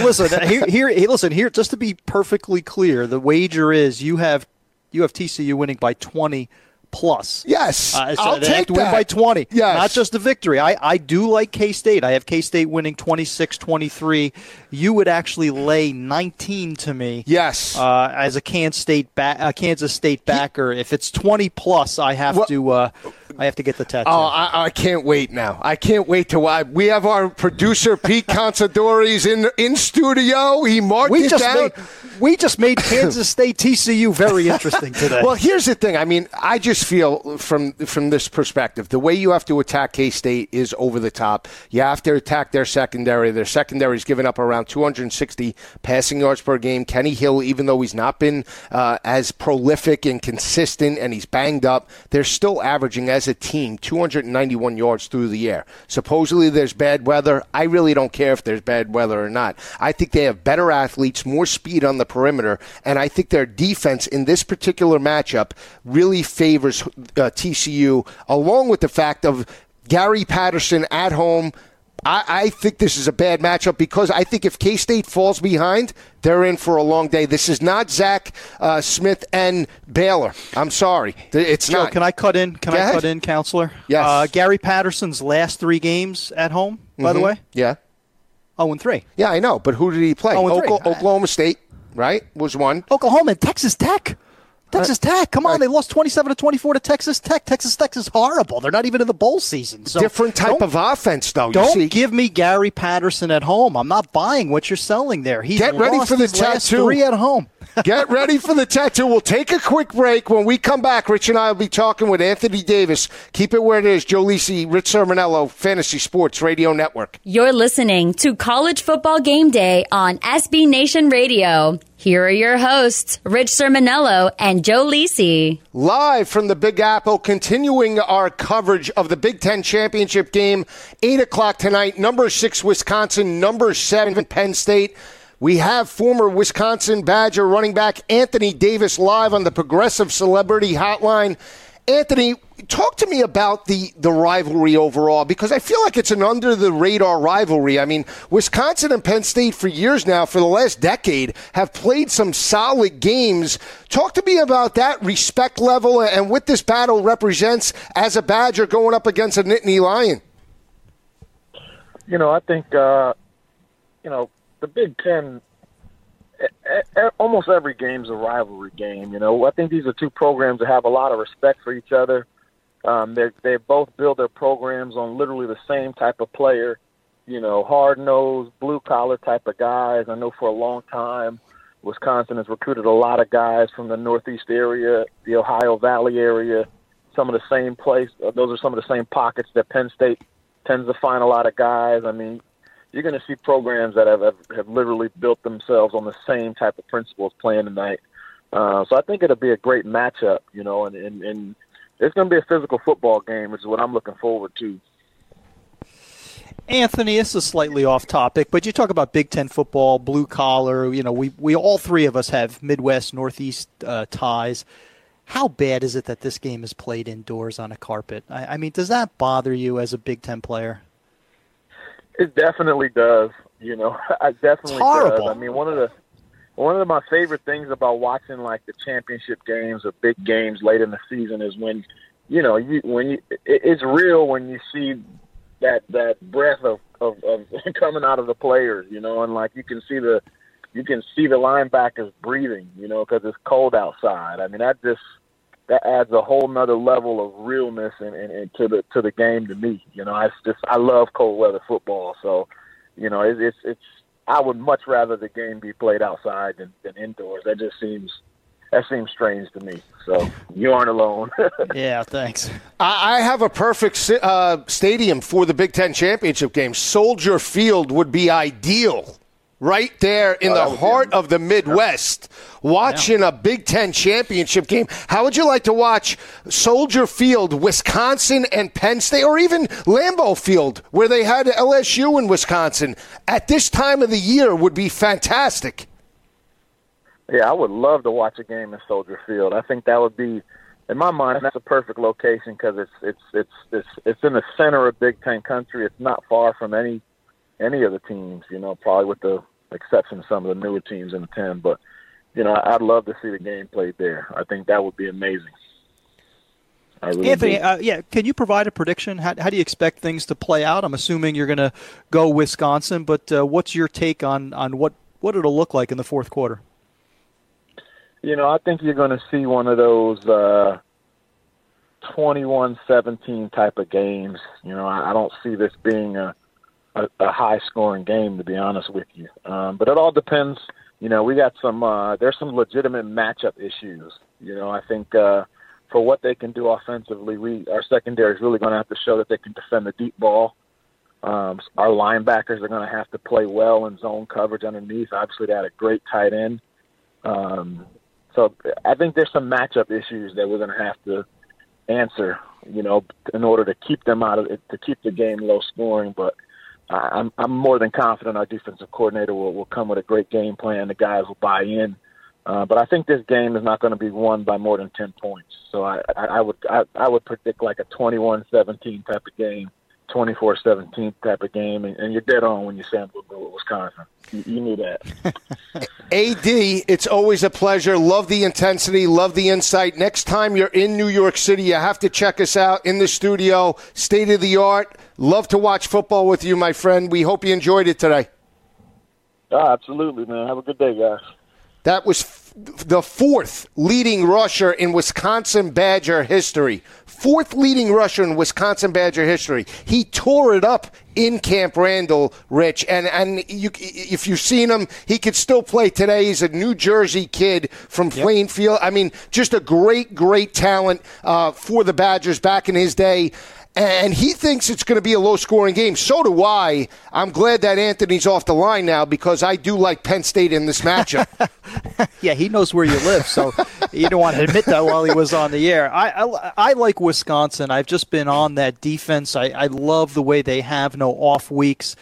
Listen, here, here. Listen, here. Just to be perfectly clear, the wager is you have you have T C U winning by twenty. Plus, yes, uh, so I'll take have to that. Win by twenty. Yes, not just the victory. I, I do like K-State. I have K-State winning twenty-six twenty-three. You would actually lay nineteen to me. Yes, uh, as a Kansas State ba- a Kansas State backer. If it's twenty plus, I have well, to uh, I have to get the tattoo. Oh, I, I can't wait now. I can't wait to. I, we have our producer Pete Considori's in in studio. He marked we it just down. Made, we just made Kansas State T C U very interesting today. Well, here's the thing. I mean, I just. feel from from this perspective, the way you have to attack K-State is over the top. You have to attack their secondary. Their secondary is giving up around two hundred sixty passing yards per game. Kenny Hill, even though he's not been uh, as prolific and consistent and he's banged up, they're still averaging as a team two hundred ninety-one yards through the air. Supposedly there's bad weather. I really don't care if there's bad weather or not. I think they have better athletes, more speed on the perimeter, and I think their defense in this particular matchup really favors Uh, T C U, along with the fact of Gary Patterson at home. I, I think this is a bad matchup because I think if K-State falls behind, they're in for a long day. This is not Zach uh, Smith and Baylor. I'm sorry. It's Joe, not. Can I cut in? Can Go I ahead. cut in, counselor? Yes. Uh, Gary Patterson's last three games at home, by mm-hmm. the way? Yeah. oh and three. Yeah, I know. But who did he play? Oklahoma, Oklahoma State, right, was one. Oklahoma and Texas Tech. Texas Tech, come on. They lost twenty-seven to twenty-four to Texas Tech. Texas Tech is horrible. They're not even in the bowl season. So different type of offense, though. You don't see. Give me Gary Patterson at home. I'm not buying what you're selling there. He's Get ready lost for the his tattoo. last three at home. Get ready for the tattoo. We'll take a quick break. When we come back, Rich and I will be talking with Anthony Davis. Keep it where it is. Joe Lisi, Rich Cirminiello, Fantasy Sports Radio Network. You're listening to College Football Game Day on S B Nation Radio. Here are your hosts, Rich Cirminiello and Joe Lisi. Live from the Big Apple, continuing our coverage of the Big Ten Championship game, eight o'clock tonight, number six, Wisconsin, number seven, Penn State. We have former Wisconsin Badger running back Anthony Davis live on the Progressive Celebrity Hotline. Anthony, talk to me about the, the rivalry overall, because I feel like it's an under-the-radar rivalry. I mean, Wisconsin and Penn State for years now, for the last decade, have played some solid games. Talk to me about that respect level and what this battle represents as a Badger going up against a Nittany Lion. You know, I think, uh, you know, the Big Ten, almost every game's a rivalry game. You know, I think these are two programs that have a lot of respect for each other. Um, they they both build their programs on literally the same type of player, you know, hard-nosed, blue-collar type of guys. I know for a long time, Wisconsin has recruited a lot of guys from the Northeast area, the Ohio Valley area, some of the same place. Those are some of the same pockets that Penn State tends to find a lot of guys. I mean, you're going to see programs that have, have, have literally built themselves on the same type of principles playing tonight. Uh, so I think it'll be a great matchup, you know, and, and, and it's going to be a physical football game, which is what I'm looking forward to. Anthony, this is slightly off topic, but you talk about Big Ten football, blue collar. You know, we, we all three of us have Midwest, Northeast uh, ties. How bad is it that this game is played indoors on a carpet? I, I mean, does that bother you as a Big Ten player? It definitely does. You know, I definitely it's horrible. Does. I mean, one of the one of my favorite things about watching like the championship games or big games late in the season is when, you know, you when you it, it's real when you see that that breath of, of, of coming out of the players, you know, and like you can see the you can see the linebackers breathing, you know, because it's cold outside. I mean, that just that adds a whole nother level of realness and, and, and to the to the game to me. You know, I just I love cold weather football, so you know it, it's it's I would much rather the game be played outside than, than indoors. That just seems. That seems strange to me, so you aren't alone. Yeah, thanks. I have a perfect uh, stadium for the Big Ten Championship game. Soldier Field would be ideal right there in oh, the heart be- of the Midwest watching yeah. a Big Ten Championship game. How would you like to watch Soldier Field, Wisconsin and Penn State, or even Lambeau Field where they had L S U in Wisconsin? At this time of the year would be fantastic. Yeah, I would love to watch a game in Soldier Field. I think that would be, in my mind, that's a perfect location because it's it's it's it's it's in the center of Big Ten country. It's not far from any any of the teams, you know, probably with the exception of some of the newer teams in the ten. But you know, I'd love to see the game played there. I think that would be amazing. I really Anthony, uh, yeah, can you provide a prediction? How, how do you expect things to play out? I'm assuming you're going to go Wisconsin, but uh, what's your take on on what what it'll look like in the fourth quarter? You know, I think you're going to see one of those uh, twenty-one seventeen type of games. You know, I, I don't see this being a, a, a high-scoring game, to be honest with you. Um, but it all depends. You know, we got some uh, – there's some legitimate matchup issues. You know, I think uh, for what they can do offensively, we our secondary is really going to have to show that they can defend the deep ball. Um, our linebackers are going to have to play well in zone coverage underneath. Obviously, they had a great tight end. Um So I think there's some matchup issues that we're going to have to answer, you know, in order to keep them out of it, to keep the game low scoring. But I'm I'm more than confident our defensive coordinator will, will come with a great game plan. The guys will buy in. Uh, but I think this game is not going to be won by more than ten points. So I, I would I, I would predict like a twenty-one seventeen type of game, twenty-four seventeen type of game, and, and you're dead on when you say I'm going to go with Wisconsin. You, you knew that. A D, it's always a pleasure. Love the intensity. Love the insight. Next time you're in New York City, you have to check us out in the studio. State of the art. Love to watch football with you, my friend. We hope you enjoyed it today. Oh, absolutely, man. Have a good day, guys. That was f- the fourth leading rusher in Wisconsin Badger history. Fourth leading rusher in Wisconsin Badger history. He tore it up in Camp Randall, Rich. And and you, if you've seen him, he could still play today. He's a New Jersey kid from yep. Plainfield. I mean, just a great, great talent uh, for the Badgers back in his day. And he thinks it's going to be a low-scoring game. So do I. I'm glad that Anthony's off the line now because I do like Penn State in this matchup. Yeah, he knows where you live, so you don't want to admit that while he was on the air. I, I, I like Wisconsin. I've just been on that defense. I, I love the way they have no off weeks.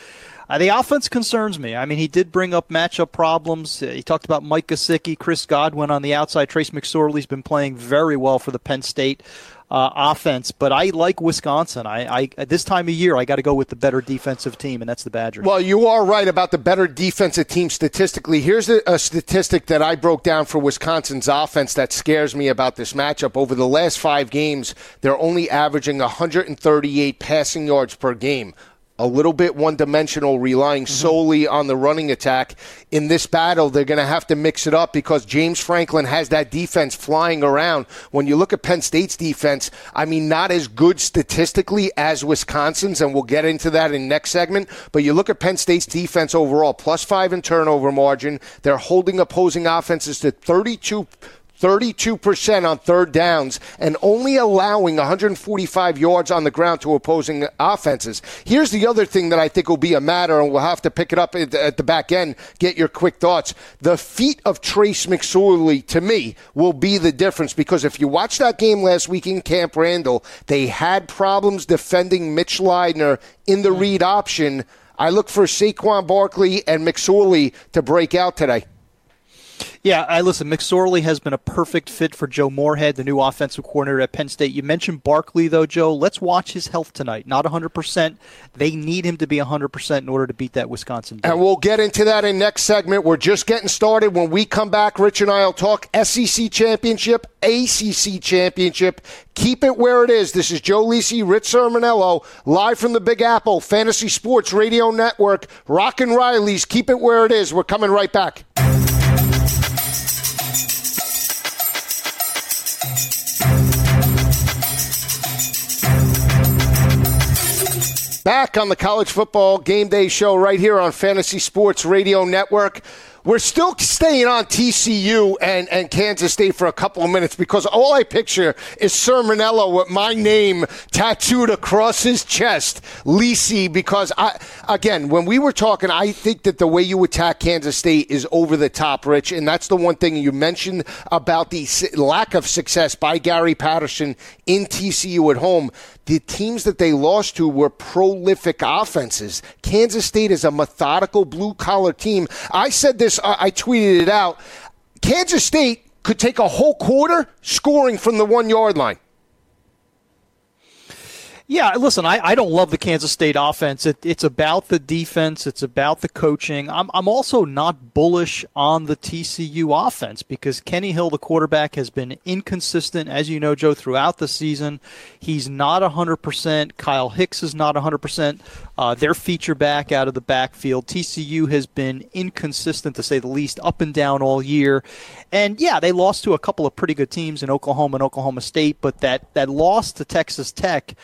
Uh, the offense concerns me. I mean, he did bring up matchup problems. Uh, he talked about Mike Gesicki, Chris Godwin on the outside. Trace McSorley's been playing very well for the Penn State uh, offense, but I like Wisconsin. I, I this time of year, I got to go with the better defensive team, and that's the Badgers. Well, you are right about the better defensive team statistically. Here's a, a statistic that I broke down for Wisconsin's offense that scares me about this matchup. Over the last five games, they're only averaging one hundred thirty-eight passing yards per game. a little bit one-dimensional, relying mm-hmm. solely on the running attack. In this battle, they're going to have to mix it up because James Franklin has that defense flying around. When you look at Penn State's defense, I mean, not as good statistically as Wisconsin's, and we'll get into that in next segment, but you look at Penn State's defense overall, plus five in turnover margin. They're holding opposing offenses to thirty-two thirty-two percent on third downs and only allowing one hundred forty-five yards on the ground to opposing offenses. Here's the other thing that I think will be a matter, and we'll have to pick it up at the back end, get your quick thoughts. The feet of Trace McSorley, to me, will be the difference, because if you watch that game last week in Camp Randall, they had problems defending Mitch Leidner in the read option. I look for Saquon Barkley and McSorley to break out today. Yeah, I listen, McSorley has been a perfect fit for Joe Moorhead, the new offensive coordinator at Penn State. You mentioned Barkley, though, Joe. Let's watch his health tonight. Not one hundred percent. They need him to be one hundred percent in order to beat that Wisconsin team. And we'll get into that in next segment. We're just getting started. When we come back, Rich and I will talk S E C Championship, A C C Championship. Keep it where it is. This is Joe Lisi, Rich Cirminiello, live from the Big Apple, Fantasy Sports Radio Network, Rock and Riley's. Keep it where it is. We're coming right back. Back on the College Football Game Day Show right here on Fantasy Sports Radio Network. We're still staying on T C U and, and Kansas State for a couple of minutes, because all I picture is Cirminiello with my name tattooed across his chest, Lisi, because, I again, when we were talking, I think that the way you attack Kansas State is over the top, Rich, and that's the one thing you mentioned about the lack of success by Gary Patterson in T C U at home. The teams that they lost to were prolific offenses. Kansas State is a methodical blue-collar team. I said this, I tweeted it out. Kansas State could take a whole quarter scoring from the one-yard line. Yeah, listen, I, I don't love the Kansas State offense. It, it's about the defense. It's about the coaching. I'm I'm also not bullish on the T C U offense, because Kenny Hill, the quarterback, has been inconsistent, as you know, Joe, throughout the season. He's not one hundred percent. Kyle Hicks is not one hundred percent. Uh, their feature back out of the backfield. T C U has been inconsistent, to say the least, up and down all year. And, yeah, they lost to a couple of pretty good teams in Oklahoma and Oklahoma State, but that, that loss to Texas Tech,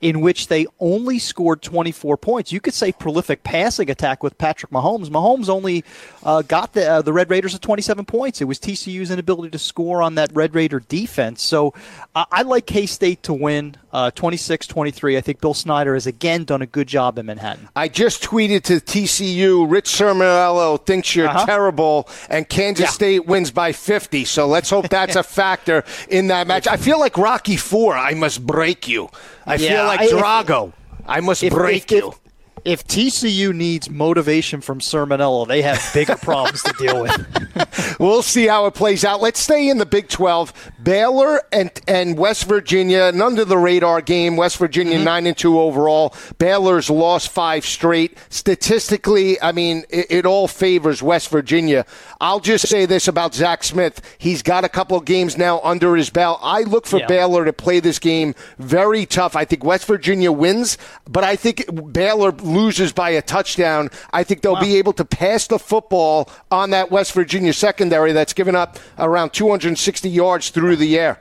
in which they only scored twenty-four points. You could say prolific passing attack with Patrick Mahomes. Mahomes only uh, got the uh, the Red Raiders at twenty-seven points. It was T C U's inability to score on that Red Raider defense. So uh, I like K-State to win uh, twenty-six twenty-three. I think Bill Snyder has again done a good job in Manhattan. I just tweeted to T C U, Rich Cirminiello thinks you're uh-huh. terrible, and Kansas yeah. State wins by fifty. So let's hope that's a factor in that match. I feel like Rocky Four, I must break you. I yeah. feel like Like Drago, if, I must if, break if, you. If, if T C U needs motivation from Cirminiello, they have bigger problems to deal with. We'll see how it plays out. Let's stay in the Big twelve. Baylor and and West Virginia, an under-the-radar game. West Virginia mm-hmm. nine and two overall. Baylor's lost five straight. Statistically, I mean, it, it all favors West Virginia. I'll just say this about Zach Smith. He's got a couple of games now under his belt. I look for yeah. Baylor to play this game very tough. I think West Virginia wins, but I think Baylor loses by a touchdown. I think they'll wow. be able to pass the football on that West Virginia secondary that's given up around two hundred sixty yards through the air.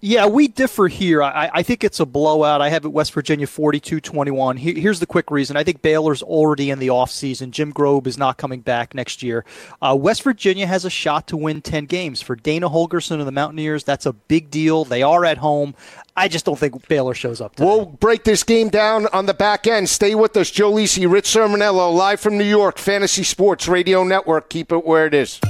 Yeah, we differ here. I, I think it's a blowout. I have it West Virginia forty-two twenty-one. Here, here's the quick reason. I think Baylor's already in the offseason. Jim Grobe is not coming back next year. Uh, West Virginia has a shot to win ten games. For Dana Holgerson of the Mountaineers, that's a big deal. They are at home. I just don't think Baylor shows up today. We'll break this game down on the back end. Stay with us. Joe Lisi, Rich Cirminiello, live from New York, Fantasy Sports Radio Network. Keep it where it is.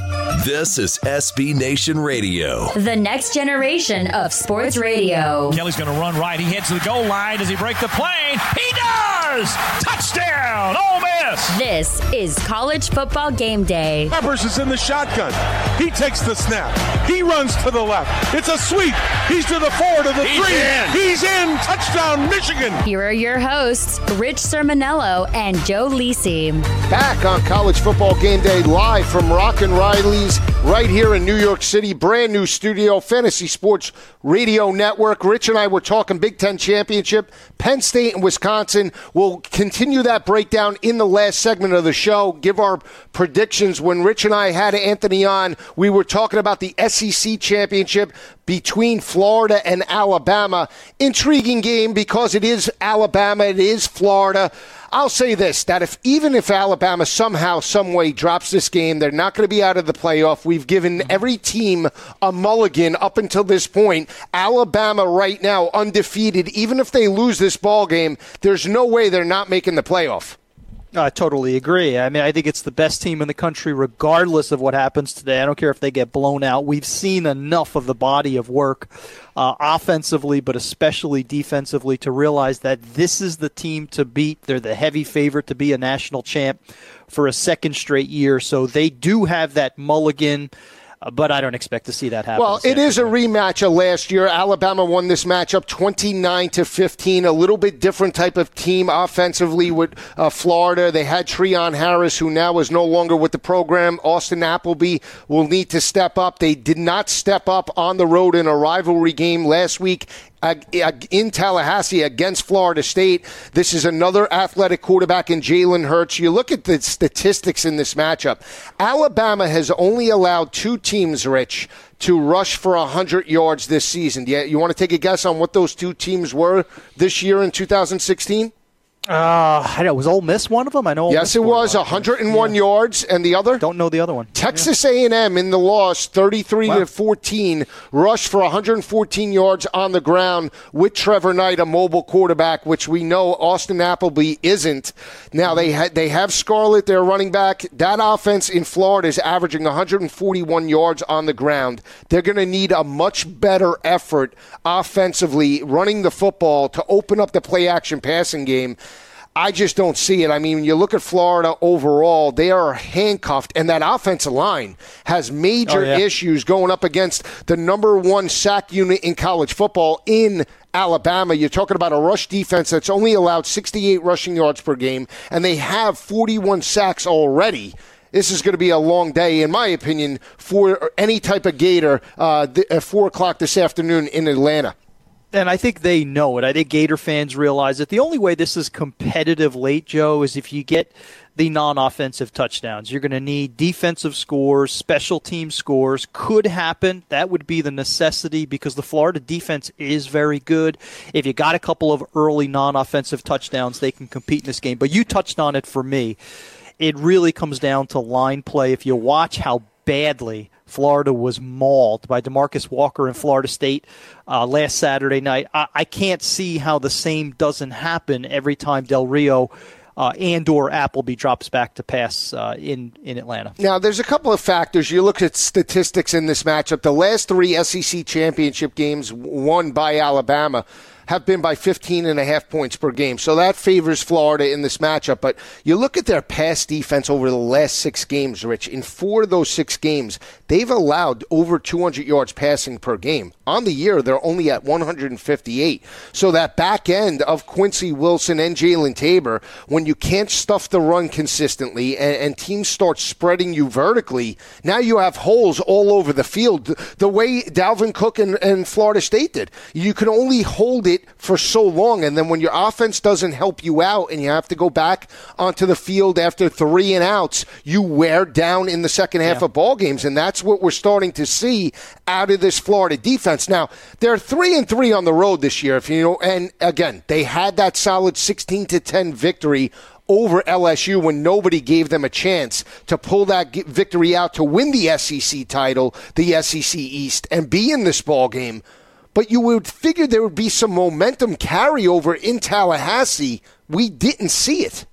This is S B Nation Radio, the next generation of sports radio. Kelly's going to run right. He heads to the goal line. Does he break the plane? He does! Touchdown! Oh, man! Yes! This is College Football Game Day. Peppers is in the shotgun. He takes the snap. He runs to the left. It's a sweep. He's to the four, to the He's three. In. He's in. Touchdown, Michigan. Here are your hosts, Rich Cirminiello and Joe Lisi. Back on College Football Game Day, live from Rock and Riley's right here in New York City. Brand new studio, Fantasy Sports Radio Network. Rich and I were talking Big Ten Championship, Penn State and Wisconsin. We'll continue that breakdown in the last segment of the show, give our predictions. When Rich and I had Anthony on, we were talking about the S E C Championship between Florida and Alabama. Intriguing game because it is Alabama, it is Florida. I'll say this, that if even if Alabama somehow, some way drops this game, they're not going to be out of the playoff. We've given every team a mulligan up until this point. Alabama right now undefeated. Even if they lose this ball game, there's no way they're not making the playoff. I totally agree. I mean, I think it's the best team in the country regardless of what happens today. I don't care if they get blown out. We've seen enough of the body of work uh, offensively, but especially defensively, to realize that this is the team to beat. They're the heavy favorite to be a national champ for a second straight year. So they do have that mulligan. But I don't expect to see that happen. Well, it is a rematch of last year. Alabama won this matchup twenty-nine to fifteen. A little bit different type of team offensively with uh, Florida. They had Treon Harris, who now is no longer with the program. Austin Appleby will need to step up. They did not step up on the road in a rivalry game last week in Tallahassee against Florida State. This is another athletic quarterback in Jalen Hurts. You look at the statistics in this matchup. Alabama has only allowed two teams, Rich, to rush for one hundred yards this season. You, you want to take a guess on what those two teams were this year in two thousand sixteen? Uh, I don't know. Was Ole Miss one of them? I know. Ole yes, Miss it was. one hundred one yeah. yards. And the other? Don't know the other one. Texas yeah. A and M in the loss, thirty-three to fourteen, rushed for one hundred fourteen yards on the ground with Trevor Knight, a mobile quarterback, which we know Austin Appleby isn't. Now, they, ha- they have Scarlett, their running back. That offense in Florida is averaging one hundred forty-one yards on the ground. They're going to need a much better effort offensively running the football to open up the play-action passing game. I just don't see it. I mean, when you look at Florida overall, they are handcuffed, and that offensive line has major oh, yeah. issues going up against the number one sack unit in college football in Alabama. You're talking about a rush defense that's only allowed sixty-eight rushing yards per game, and they have forty-one sacks already. This is going to be a long day, in my opinion, for any type of Gator uh, at four o'clock this afternoon in Atlanta. And I think they know it. I think Gator fans realize that the only way this is competitive late, Joe, is if you get the non-offensive touchdowns. You're going to need defensive scores, special team scores. Could happen. That would be the necessity because the Florida defense is very good. If you got a couple of early non-offensive touchdowns, they can compete in this game. But you touched on it for me. It really comes down to line play. If you watch how badly Florida was mauled by DeMarcus Walker in Florida State uh, last Saturday night. I-, I can't see how the same doesn't happen every time Del Rio uh, and or Appleby drops back to pass uh, in, in Atlanta. Now, there's a couple of factors. You look at statistics in this matchup. The last three S E C championship games won by Alabama have been by fifteen and a half points per game. So that favors Florida in this matchup. But you look at their pass defense over the last six games, Rich. In four of those six games, they've allowed over two hundred yards passing per game. On the year, they're only at one hundred fifty-eight. So that back end of Quincy Wilson and Jalen Tabor, when you can't stuff the run consistently and, and teams start spreading you vertically, now you have holes all over the field, the way Dalvin Cook and, and Florida State did. You can only hold it for so long, and then when your offense doesn't help you out and you have to go back onto the field after three and outs, you wear down in the second half yeah. of ball games, and that's what we're starting to see out of this Florida defense. Now, they're three and three on the road this year, if you know, and again, they had that solid sixteen to ten victory over L S U when nobody gave them a chance to pull that victory out to win the S E C title, the S E C East, and be in this ball game. But you would figure there would be some momentum carryover in Tallahassee. We didn't see it.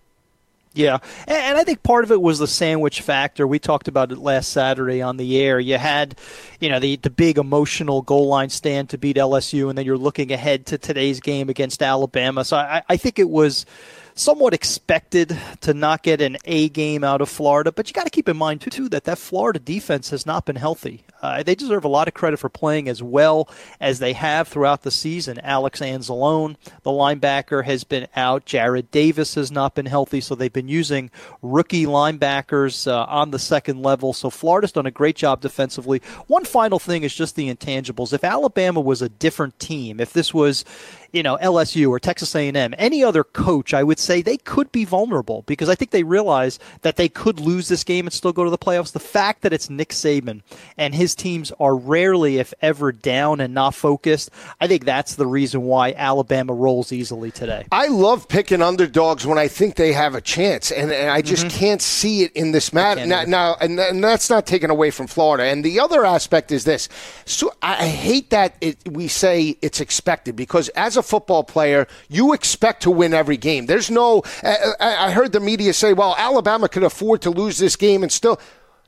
Yeah, and I think part of it was the sandwich factor. We talked about it last Saturday on the air. You had, you know, the, the big emotional goal line stand to beat L S U, and then you're looking ahead to today's game against Alabama. So I, I think it was – somewhat expected to not get an A game out of Florida. But you got to keep in mind, too, that that Florida defense has not been healthy. Uh, they deserve a lot of credit for playing as well as they have throughout the season. Alex Anzalone, the linebacker, has been out. Jared Davis has not been healthy, so they've been using rookie linebackers uh, on the second level. So Florida's done a great job defensively. One final thing is just the intangibles. If Alabama was a different team, if this was, you know, L S U or Texas A and M, any other coach, I would say they could be vulnerable because I think they realize that they could lose this game and still go to the playoffs. The fact that it's Nick Saban and his teams are rarely, if ever, down and not focused, I think that's the reason why Alabama rolls easily today. I love picking underdogs when I think they have a chance, and, and I just mm-hmm. can't see it in this matter. Now, now and, and that's not taken away from Florida. And the other aspect is this. So I hate that it, we say it's expected because as a football player, you expect to win every game. There's no, I, I heard the media say, well, Alabama could afford to lose this game and still.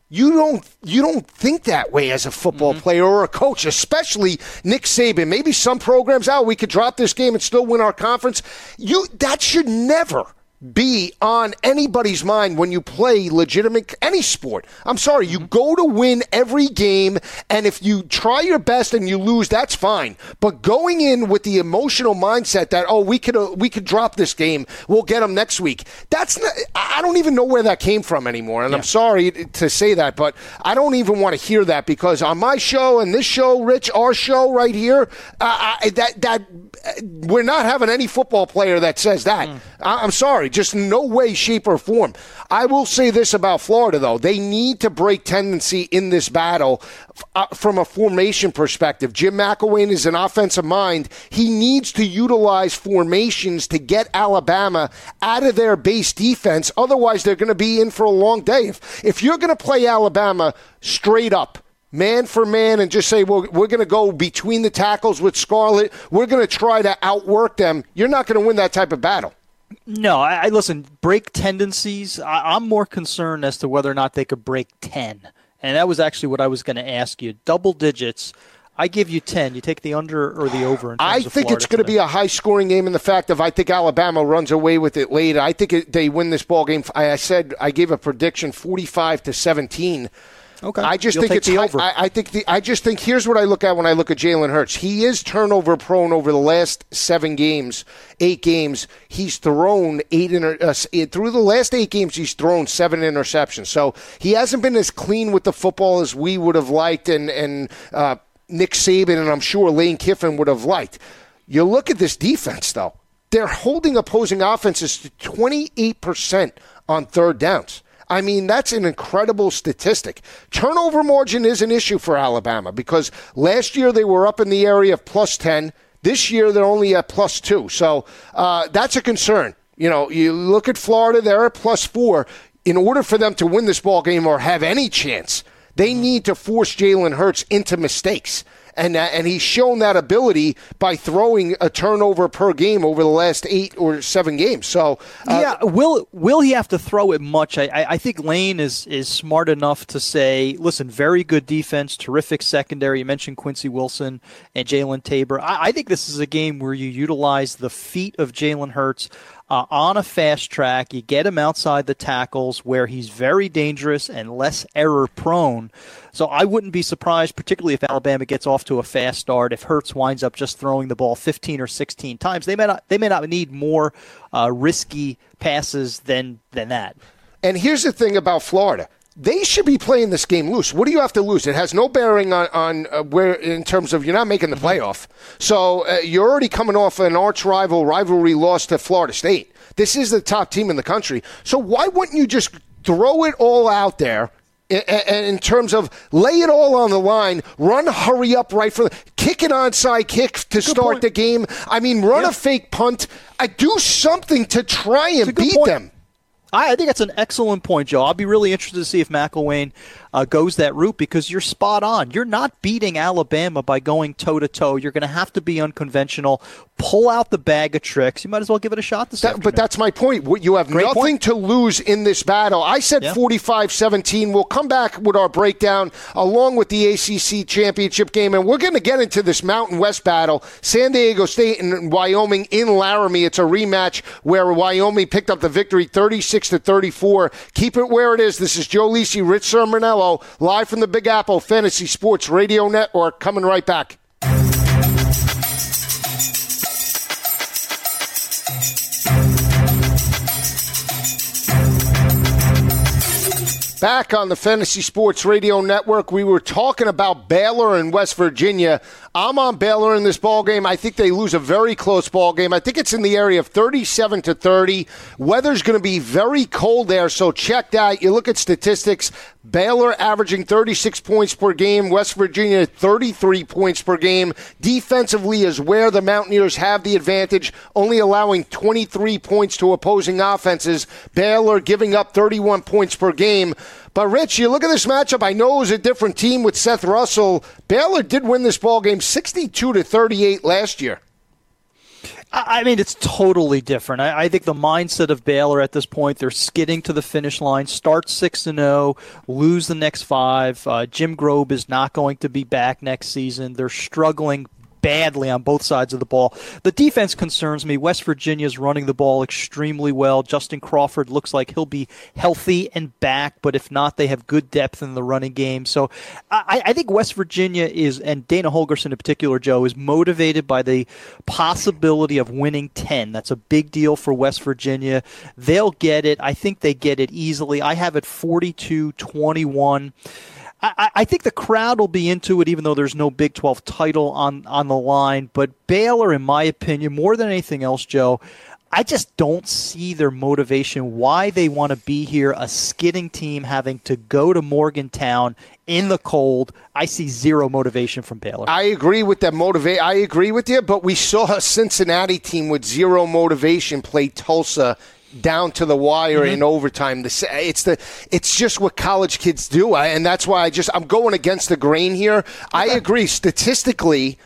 You don't you don't think that way as a football mm-hmm. player or a coach, especially Nick Saban. Maybe some programs out, oh, we could drop this game and still win our conference. You that should never be on anybody's mind when you play legitimate any sport. I'm sorry, you go to win every game, and if you try your best and you lose, that's fine. But going in with the emotional mindset that oh, we could uh, we could drop this game, we'll get them next week. That's not, I don't even know where that came from anymore. And yeah. I'm sorry to say that, but I don't even want to hear that because on my show and this show, Rich, our show right here, uh, I, that that we're not having any football player that says that. Mm. I, I'm sorry. Just in no way, shape, or form. I will say this about Florida, though. They need to break tendency in this battle uh, from a formation perspective. Jim McElwain is an offensive mind. He needs to utilize formations to get Alabama out of their base defense. Otherwise, they're going to be in for a long day. If, if you're going to play Alabama straight up, man for man, and just say, well, we're going to go between the tackles with Scarlett. We're going to try to outwork them. You're not going to win that type of battle. No, I, I listen, break tendencies. I, I'm more concerned as to whether or not they could break ten. And that was actually what I was going to ask you. Double digits. I give you ten. You take the under or the over in terms I of think Florida it's going to be a high-scoring game in the fact of I think Alabama runs away with it late. I think it, they win this ball game. I, I said I gave a prediction forty-five to seventeen. Okay. I just You'll think it's. Over. I, I think the. I just think here's what I look at when I look at Jalen Hurts. He is turnover prone over the last seven games, eight games. He's thrown eight inter, uh, through the last eight games. He's thrown seven interceptions. So he hasn't been as clean with the football as we would have liked, and and uh, Nick Saban and I'm sure Lane Kiffin would have liked. You look at this defense though; they're holding opposing offenses to twenty-eight percent on third downs. I mean, that's an incredible statistic. Turnover margin is an issue for Alabama because last year they were up in the area of plus ten. This year they're only at plus two. So uh, that's a concern. You know, you look at Florida, they're at plus four. In order for them to win this ball game or have any chance, they need to force Jalen Hurts into mistakes. And, uh, and he's shown that ability by throwing a turnover per game over the last eight or seven games. So uh, yeah, will will he have to throw it much? I, I think Lane is is smart enough to say, listen, very good defense, terrific secondary. You mentioned Quincy Wilson and Jalen Tabor. I, I think this is a game where you utilize the feet of Jalen Hurts. Uh, on a fast track, you get him outside the tackles where he's very dangerous and less error-prone. So I wouldn't be surprised, particularly if Alabama gets off to a fast start, if Hurts winds up just throwing the ball fifteen or sixteen times. They may not, they may not need more uh, risky passes than, than that. And here's the thing about Florida. They should be playing this game loose. What do you have to lose? It has no bearing on, on uh, where in terms of you're not making the playoff. So uh, you're already coming off an arch-rival rivalry loss to Florida State. This is the top team in the country. So why wouldn't you just throw it all out there in, in terms of lay it all on the line, run, hurry up right for the kick an onside kick to good start point. The game. I mean, run yeah. a fake punt. I do something to try and beat point. Them. I think that's an excellent point, Joe. I'll be really interested to see if McIlwain uh, goes that route, because you're spot on. You're not beating Alabama by going toe-to-toe. You're going to have to be unconventional, pull out the bag of tricks. You might as well give it a shot this that, afternoon. But that's my point. You have Great nothing point. to lose in this battle. I said yeah. forty-five seventeen. We'll come back with our breakdown along with the A C C championship game, and we're going to get into this Mountain West battle. San Diego State and Wyoming in Laramie. It's a rematch where Wyoming picked up the victory thirty-six to thirty-four. Keep it where it is. This is Joe Lisi, Rich Cirminiello, live from the Big Apple, Fantasy Sports Radio Network. Coming right back. Back on the Fantasy Sports Radio Network, we were talking about Baylor and West Virginia. I'm on Baylor in this ballgame. I think they lose a very close ballgame. I think it's in the area of thirty-seven to thirty. Weather's going to be very cold there, so check that. You look at statistics. Baylor averaging thirty-six points per game. West Virginia thirty-three points per game. Defensively is where the Mountaineers have the advantage, only allowing twenty-three points to opposing offenses. Baylor giving up thirty-one points per game. But, Rich, you look at this matchup. I know it was a different team with Seth Russell. Baylor did win this ballgame sixty-two to thirty-eight last year. I mean, it's totally different. I, I think the mindset of Baylor at this point, they're skidding to the finish line, start six and oh, lose the next five. Uh, Jim Grobe is not going to be back next season. They're struggling badly on both sides of the ball. The defense concerns me. West Virginia's running the ball extremely well. Justin Crawford looks like he'll be healthy and back, but if not, they have good depth in the running game. So I, I think West Virginia is, and Dana Holgorsen in particular, Joe, is motivated by the possibility of winning ten. That's a big deal for West Virginia. They'll get it. I think they get it easily. I have it forty-two twenty-one. I, I think the crowd will be into it, even though there's no Big twelve title on, on the line. But Baylor, in my opinion, more than anything else, Joe, I just don't see their motivation, why they want to be here, a skidding team having to go to Morgantown in the cold. I see zero motivation from Baylor. I agree with that motivate. I agree with you, but we saw a Cincinnati team with zero motivation play Tulsa down to the wire mm-hmm. in overtime. It's the it's just what college kids do, and that's why I just I'm going against the grain here. Okay. I agree. Statistically,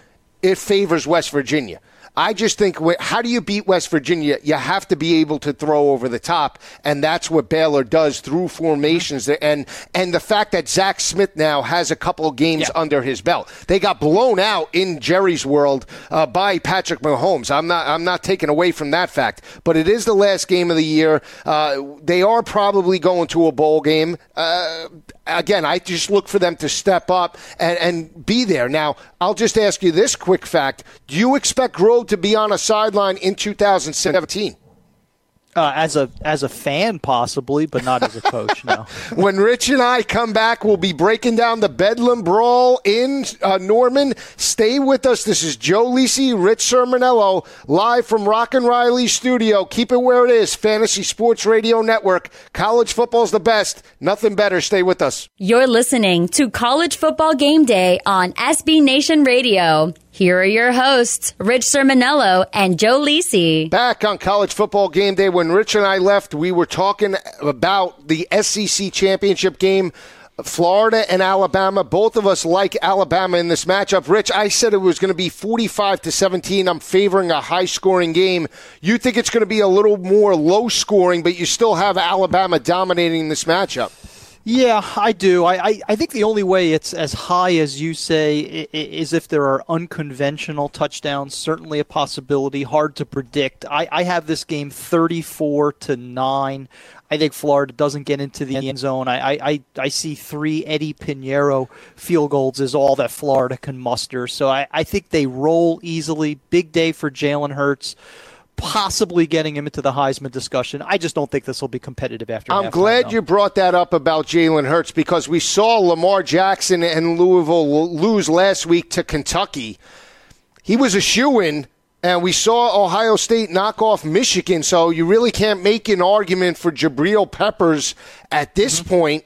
it favors West Virginia. I just think, how do you beat West Virginia? You have to be able to throw over the top, and that's what Baylor does through formations. And and the fact that Zach Smith now has a couple of games yeah. under his belt. They got blown out in Jerry's world uh, by Patrick Mahomes. I'm not I'm not taking away from that fact, but it is the last game of the year. Uh, they are probably going to a bowl game. Uh, again, I just look for them to step up and, and be there. Now, I'll just ask you this quick fact. Do you expect Grobe to be on a sideline in two thousand seventeen? Uh, as a as a fan, possibly, but not as a coach, no. When Rich and I come back, we'll be breaking down the Bedlam Brawl in uh, Norman. Stay with us. This is Joe Lisi, Rich Cirminiello, live from Rock and Riley studio. Keep it where it is. Fantasy Sports Radio Network. College football's the best. Nothing better. Stay with us. You're listening to College Football Game Day on S B Nation Radio. Here are your hosts, Rich Cirminiello and Joe Lisi. Back on College Football Game Day. When Rich and I left, we were talking about the S E C championship game, Florida and Alabama. Both of us like Alabama in this matchup. Rich, I said it was going to be forty-five to seventeen. I'm favoring a high-scoring game. You think it's going to be a little more low-scoring, but you still have Alabama dominating this matchup. Yeah, I do. I, I, I think the only way it's as high as you say is if there are unconventional touchdowns, certainly a possibility, hard to predict. I, I have this game thirty-four to nine. I think Florida doesn't get into the end zone. I, I, I see three Eddie Pinheiro field goals is all that Florida can muster. So I, I think they roll easily. Big day for Jalen Hurts, possibly getting him into the Heisman discussion. I just don't think this will be competitive after I'm halftime, glad though. You brought that up about Jalen Hurts, because we saw Lamar Jackson and Louisville lose last week to Kentucky. He was a shoo-in, and we saw Ohio State knock off Michigan, so you really can't make an argument for Jabril Peppers at this mm-hmm. point.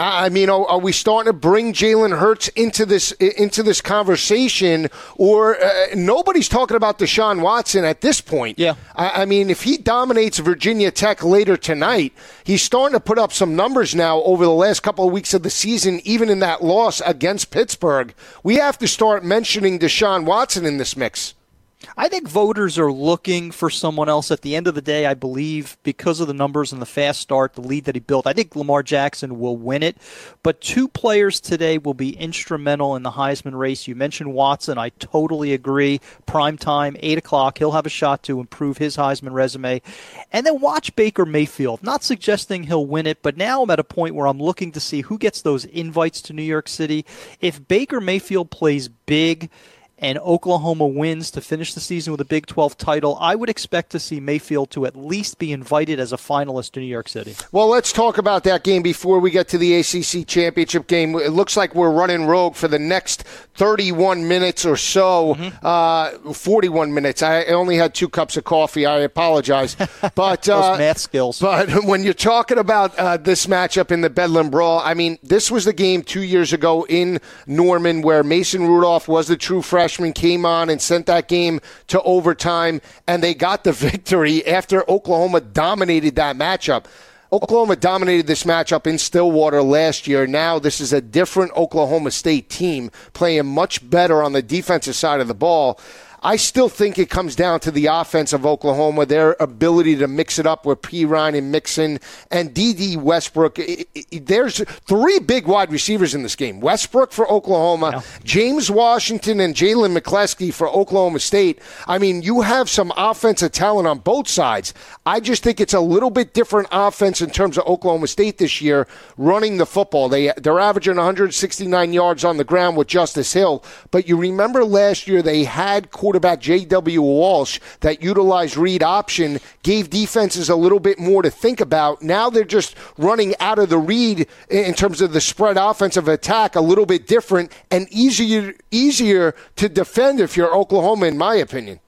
I mean, are we starting to bring Jalen Hurts into this into this conversation? Or uh, nobody's talking about Deshaun Watson at this point. Yeah. I, I mean, if he dominates Virginia Tech later tonight, he's starting to put up some numbers now over the last couple of weeks of the season, even in that loss against Pittsburgh. We have to start mentioning Deshaun Watson in this mix. I think voters are looking for someone else. At the end of the day, I believe, because of the numbers and the fast start, the lead that he built, I think Lamar Jackson will win it. But two players today will be instrumental in the Heisman race. You mentioned Watson. I totally agree. Prime time, eight o'clock. He'll have a shot to improve his Heisman resume. And then watch Baker Mayfield. Not suggesting he'll win it, but now I'm at a point where I'm looking to see who gets those invites to New York City. If Baker Mayfield plays big and Oklahoma wins to finish the season with a Big twelve title, I would expect to see Mayfield to at least be invited as a finalist to New York City. Well, let's talk about that game before we get to the A C C Championship game. It looks like we're running rogue for the next thirty-one minutes or so, mm-hmm. uh, forty-one minutes. I only had two cups of coffee. I apologize. But Those uh, math skills. But when you're talking about uh, this matchup in the Bedlam Brawl, I mean, this was the game two years ago in Norman where Mason Rudolph was the true freshman. Came on and sent that game to overtime, and they got the victory after Oklahoma dominated that matchup. Oklahoma dominated this matchup in Stillwater last year. Now this is a different Oklahoma State team playing much better on the defensive side of the ball. I still think it comes down to the offense of Oklahoma, their ability to mix it up with P. Ryan and Mixon and Dede Westbrook. It, it, there's three big wide receivers in this game. Westbrook for Oklahoma, yeah. James Washington, and Jalen McCleskey for Oklahoma State. I mean, you have some offensive talent on both sides. I just think it's a little bit different offense in terms of Oklahoma State this year running the football. They, they're averaging one hundred sixty-nine yards on the ground with Justice Hill, but you remember last year they had quarterbacks quarterback J W Walsh that utilized read option, gave defenses a little bit more to think about. Now they're just running out of the read in terms of the spread offensive attack a little bit different and easier easier to defend if you're Oklahoma, in my opinion.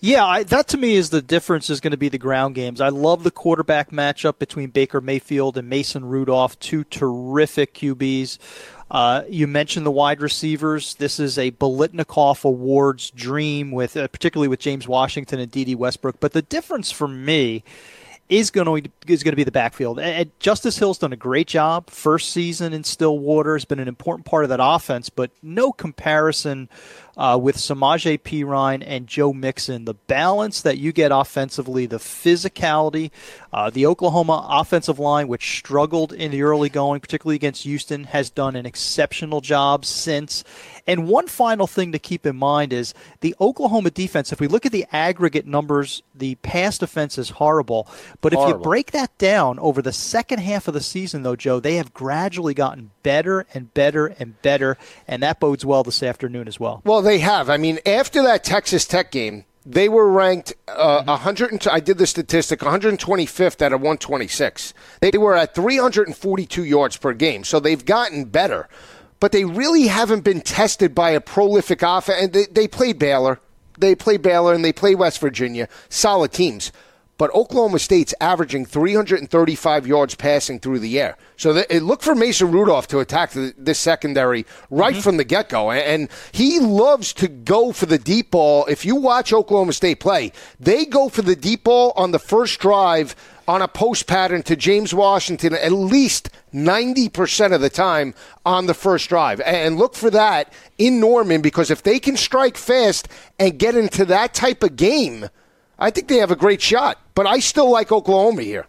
Yeah, I, that to me is the difference is going to be the ground games. I love the quarterback matchup between Baker Mayfield and Mason Rudolph, two terrific Q Bs. Uh, you mentioned the wide receivers. This is a Biletnikoff Awards dream, with uh, particularly with James Washington and Dede Westbrook. But the difference for me is going to is going to be the backfield. And Justice Hill's done a great job. First season in Stillwater has been an important part of that offense, but no comparison uh, with Samaje Perine and Joe Mixon. The balance that you get offensively, the physicality, uh, the Oklahoma offensive line, which struggled in the early going, particularly against Houston, has done an exceptional job since. And one final thing to keep in mind is the Oklahoma defense, if we look at the aggregate numbers, the pass defense is horrible. But if horrible. you break that down over the second half of the season, though, Joe, they have gradually gotten better and better and better, and that bodes well this afternoon as well. Well, they have. I mean, after that Texas Tech game, they were ranked uh, one hundred. I did the statistic, one hundred twenty-fifth out of one twenty-six. They were at three hundred forty-two yards per game, so they've gotten better. But they really haven't been tested by a prolific offense. And they, they play Baylor. They play Baylor and they play West Virginia. Solid teams. But Oklahoma State's averaging three hundred thirty-five yards passing through the air. So they, look for Mason Rudolph to attack the, this secondary right mm-hmm. from the get-go. And he loves to go for the deep ball. If you watch Oklahoma State play, they go for the deep ball on the first drive on a post pattern to James Washington at least ninety percent of the time on the first drive. And look for that in Norman, because if they can strike fast and get into that type of game, I think they have a great shot. But I still like Oklahoma here.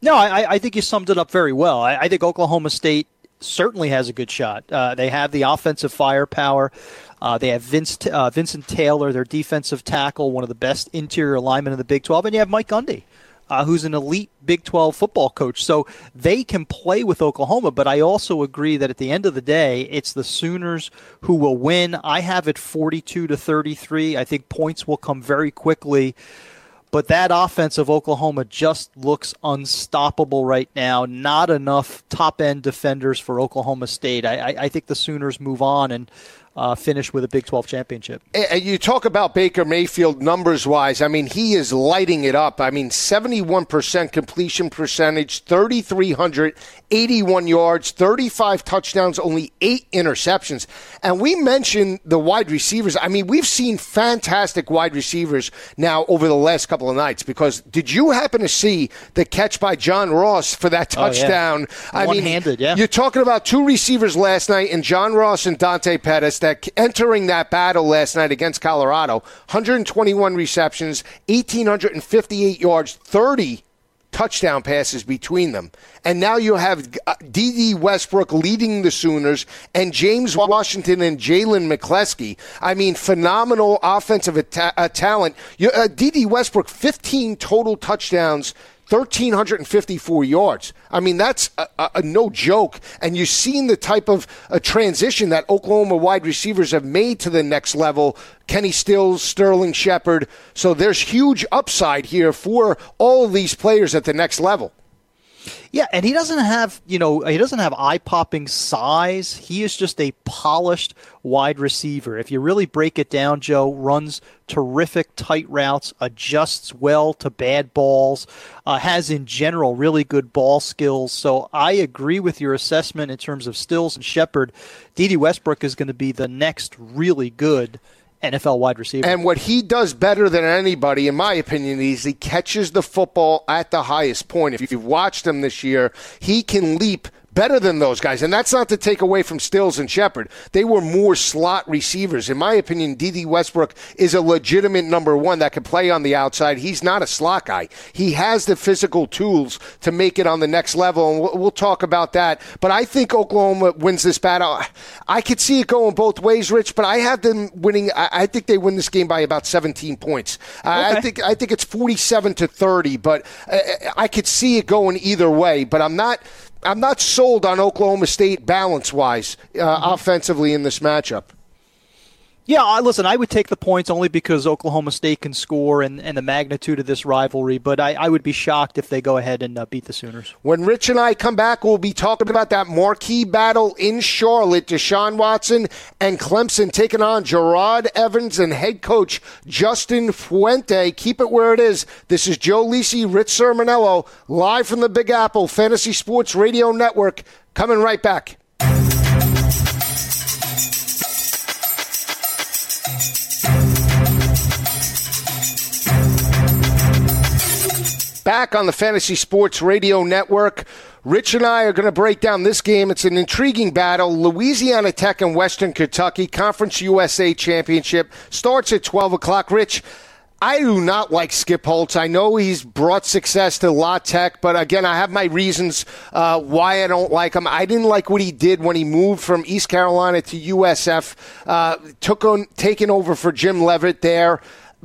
No, I, I think you summed it up very well. I, I think Oklahoma State certainly has a good shot. Uh, they have the offensive firepower. Uh, they have Vince, uh, Vincent Taylor, their defensive tackle, one of the best interior linemen in the Big twelve. And you have Mike Gundy, Uh, who's an elite Big twelve football coach. So they can play with Oklahoma, but I also agree that at the end of the day, it's the Sooners who will win. I have it forty-two to thirty-three. I think points will come very quickly, but that offense of Oklahoma just looks unstoppable right now. Not enough top-end defenders for Oklahoma State. I, I, I think the Sooners move on, and uh, finish with a Big twelve championship. And you talk about Baker Mayfield numbers-wise. I mean, he is lighting it up. I mean, seventy-one percent completion percentage, three thousand three hundred eighty-one yards, thirty-five touchdowns, only eight interceptions. And we mentioned the wide receivers. I mean, we've seen fantastic wide receivers now over the last couple of nights, because did you happen to see the catch by John Ross for that touchdown? Oh, yeah. I One-handed, mean, yeah. You're talking about two receivers last night in John Ross and Dante Pettis that entering that battle last night against Colorado, one hundred twenty-one receptions, one thousand eight hundred fifty-eight yards, thirty touchdown passes between them. And now you have Dede Westbrook leading the Sooners and James Washington and Jalen McCleskey. I mean, phenomenal offensive at- uh, talent. You, uh, Dede Westbrook, fifteen total touchdowns, one thousand three hundred fifty-four yards. I mean, that's a, a, a no joke. And you've seen the type of a transition that Oklahoma wide receivers have made to the next level. Kenny Stills, Sterling Shepard. So there's huge upside here for all of these players at the next level. Yeah, and he doesn't have, you know, he doesn't have eye-popping size. He is just a polished wide receiver. If you really break it down, Joe, runs terrific tight routes, adjusts well to bad balls, uh, has in general really good ball skills. So I agree with your assessment in terms of Stills and Shepard. Dede Westbrook is going to be the next really good N F L wide receiver. And what he does better than anybody, in my opinion, is he catches the football at the highest point. If you've watched him this year, he can leap better than those guys. And that's not to take away from Stills and Shepard. They were more slot receivers. In my opinion, Dede Westbrook is a legitimate number one that can play on the outside. He's not a slot guy. He has the physical tools to make it on the next level, and we'll talk about that. But I think Oklahoma wins this battle. I could see it going both ways, Rich, but I have them winning. I think they win this game by about seventeen points. Okay. I think I think it's forty-seven to thirty, but I could see it going either way. But I'm not... I'm not sold on Oklahoma State balance-wise, uh, mm-hmm. offensively in this matchup. Yeah, I, listen, I would take the points only because Oklahoma State can score and, and the magnitude of this rivalry, but I, I would be shocked if they go ahead and uh, beat the Sooners. When Rich and I come back, we'll be talking about that marquee battle in Charlotte, Deshaun Watson and Clemson taking on Gerard Evans and head coach Justin Fuente. Keep it where it is. This is Joe Lisi, Rich Cirminiello, live from the Big Apple, Fantasy Sports Radio Network, coming right back. Back on the Fantasy Sports Radio Network, Rich and I are going to break down this game. It's an intriguing battle. Louisiana Tech and Western Kentucky, Conference U S A Championship, starts at twelve o'clock. Rich, I do not like Skip Holtz. I know he's brought success to La Tech, but again, I have my reasons uh, why I don't like him. I didn't like what he did when he moved from East Carolina to U S F, uh, took on, taken over for Jim Leavitt there.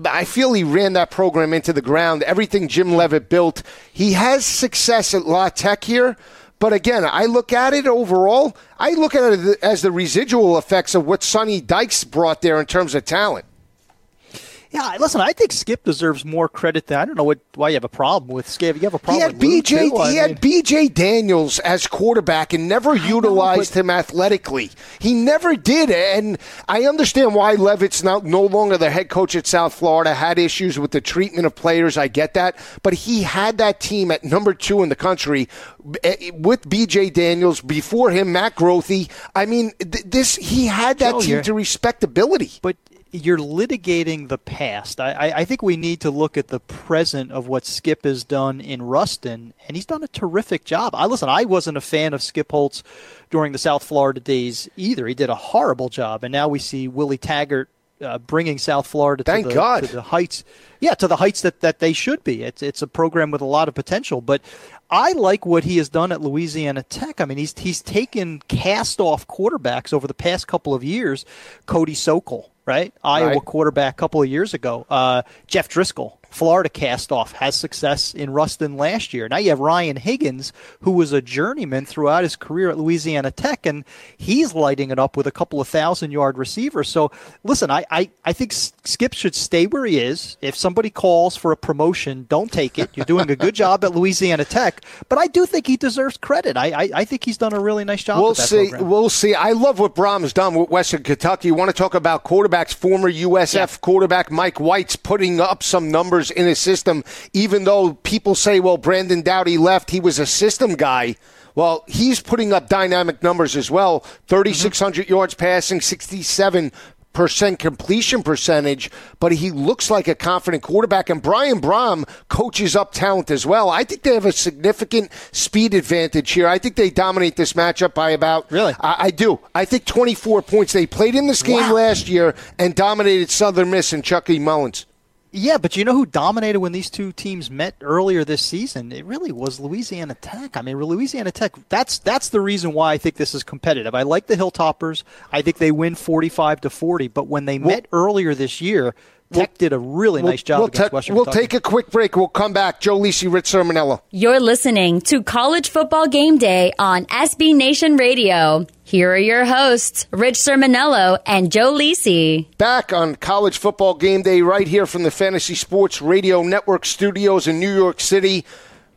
I feel he ran that program into the ground, everything Jim Leavitt built. He has success at La Tech here, but again, I look at it overall, I look at it as the residual effects of what Sonny Dykes brought there in terms of talent. Yeah, listen, I think Skip deserves more credit than, I don't know what, why you have a problem with Skip. You have a problem with Luke, too. He had B J Daniels as quarterback and never utilized him athletically. He never did, and I understand why Leavitt's now no longer the head coach at South Florida, had issues with the treatment of players. I get that, but he had that team at number two in the country with B J Daniels, before him Matt Grothy. I mean, th- this he had that Joe, team to respectability. But you're litigating the past. I, I think we need to look at the present of what Skip has done in Ruston, and he's done a terrific job. I listen, I wasn't a fan of Skip Holtz during the South Florida days either. He did a horrible job, and now we see Willie Taggart uh, bringing South Florida to the, to the heights. Yeah, to the heights that, that they should be. It's it's a program with a lot of potential, but I like what he has done at Louisiana Tech. I mean, he's he's taken cast-off quarterbacks over the past couple of years. Cody Sokol, right? Iowa right. quarterback a couple of years ago. Uh, Jeff Driscoll, Florida castoff has success in Ruston last year. Now you have Ryan Higgins, who was a journeyman throughout his career at Louisiana Tech, and he's lighting it up with a couple of thousand-yard receivers. So, listen, I, I, I think Skip should stay where he is. If somebody calls for a promotion, don't take it. You're doing a good job at Louisiana Tech, but I do think he deserves credit. I, I, I think he's done a really nice job. We'll with that see. Program. We'll see. I love what Brahm's done with Western Kentucky. You want to talk about quarterbacks? Former U S F yeah. quarterback Mike White's putting up some numbers in his system, even though people say, well, Brandon Doughty left, he was a system guy. Well, he's putting up dynamic numbers as well. thirty-six hundred mm-hmm. yards passing, sixty-seven percent completion percentage, but he looks like a confident quarterback. And Brian Brohm coaches up talent as well. I think they have a significant speed advantage here. I think they dominate this matchup by about... Really? I, I do. I think twenty-four points. They played in this game wow. last year and dominated Southern Miss and Chucky e. Mullins. Yeah, but you know who dominated when these two teams met earlier this season? It really was Louisiana Tech. I mean, Louisiana Tech, that's that's the reason why I think this is competitive. I like the Hilltoppers. I think they win forty-five to forty, but when they well, met earlier this year, Tech did a really we'll, nice job we'll against ta- Western We'll Kentucky. Take a quick break. We'll come back. Joe Lisi, Rich Cirminiello. You're listening to College Football Game Day on S B Nation Radio. Here are your hosts, Rich Cirminiello and Joe Lisi. Back on College Football Game Day right here from the Fantasy Sports Radio Network studios in New York City.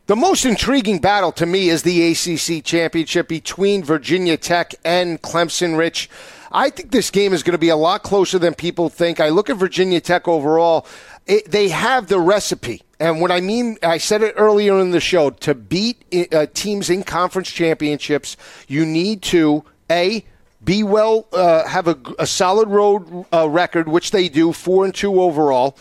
The most intriguing battle to me is the A C C Championship between Virginia Tech and Clemson, Rich. I think this game is going to be a lot closer than people think. I look at Virginia Tech overall. It, they have the recipe. And what I mean, I said it earlier in the show, to beat uh, teams in conference championships, you need to, A, be well, uh, have a, a solid road uh, record, which they do, four and two overall.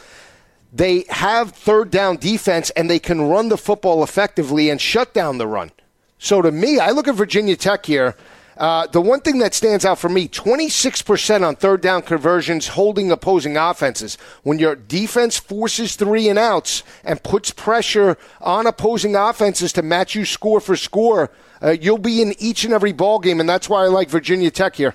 They have third down defense, and they can run the football effectively and shut down the run. So to me, I look at Virginia Tech here. Uh, the one thing that stands out for me, twenty-six percent on third down conversions holding opposing offenses. When your defense forces three and outs and puts pressure on opposing offenses to match you score for score, uh, you'll be in each and every ball game, and that's why I like Virginia Tech here.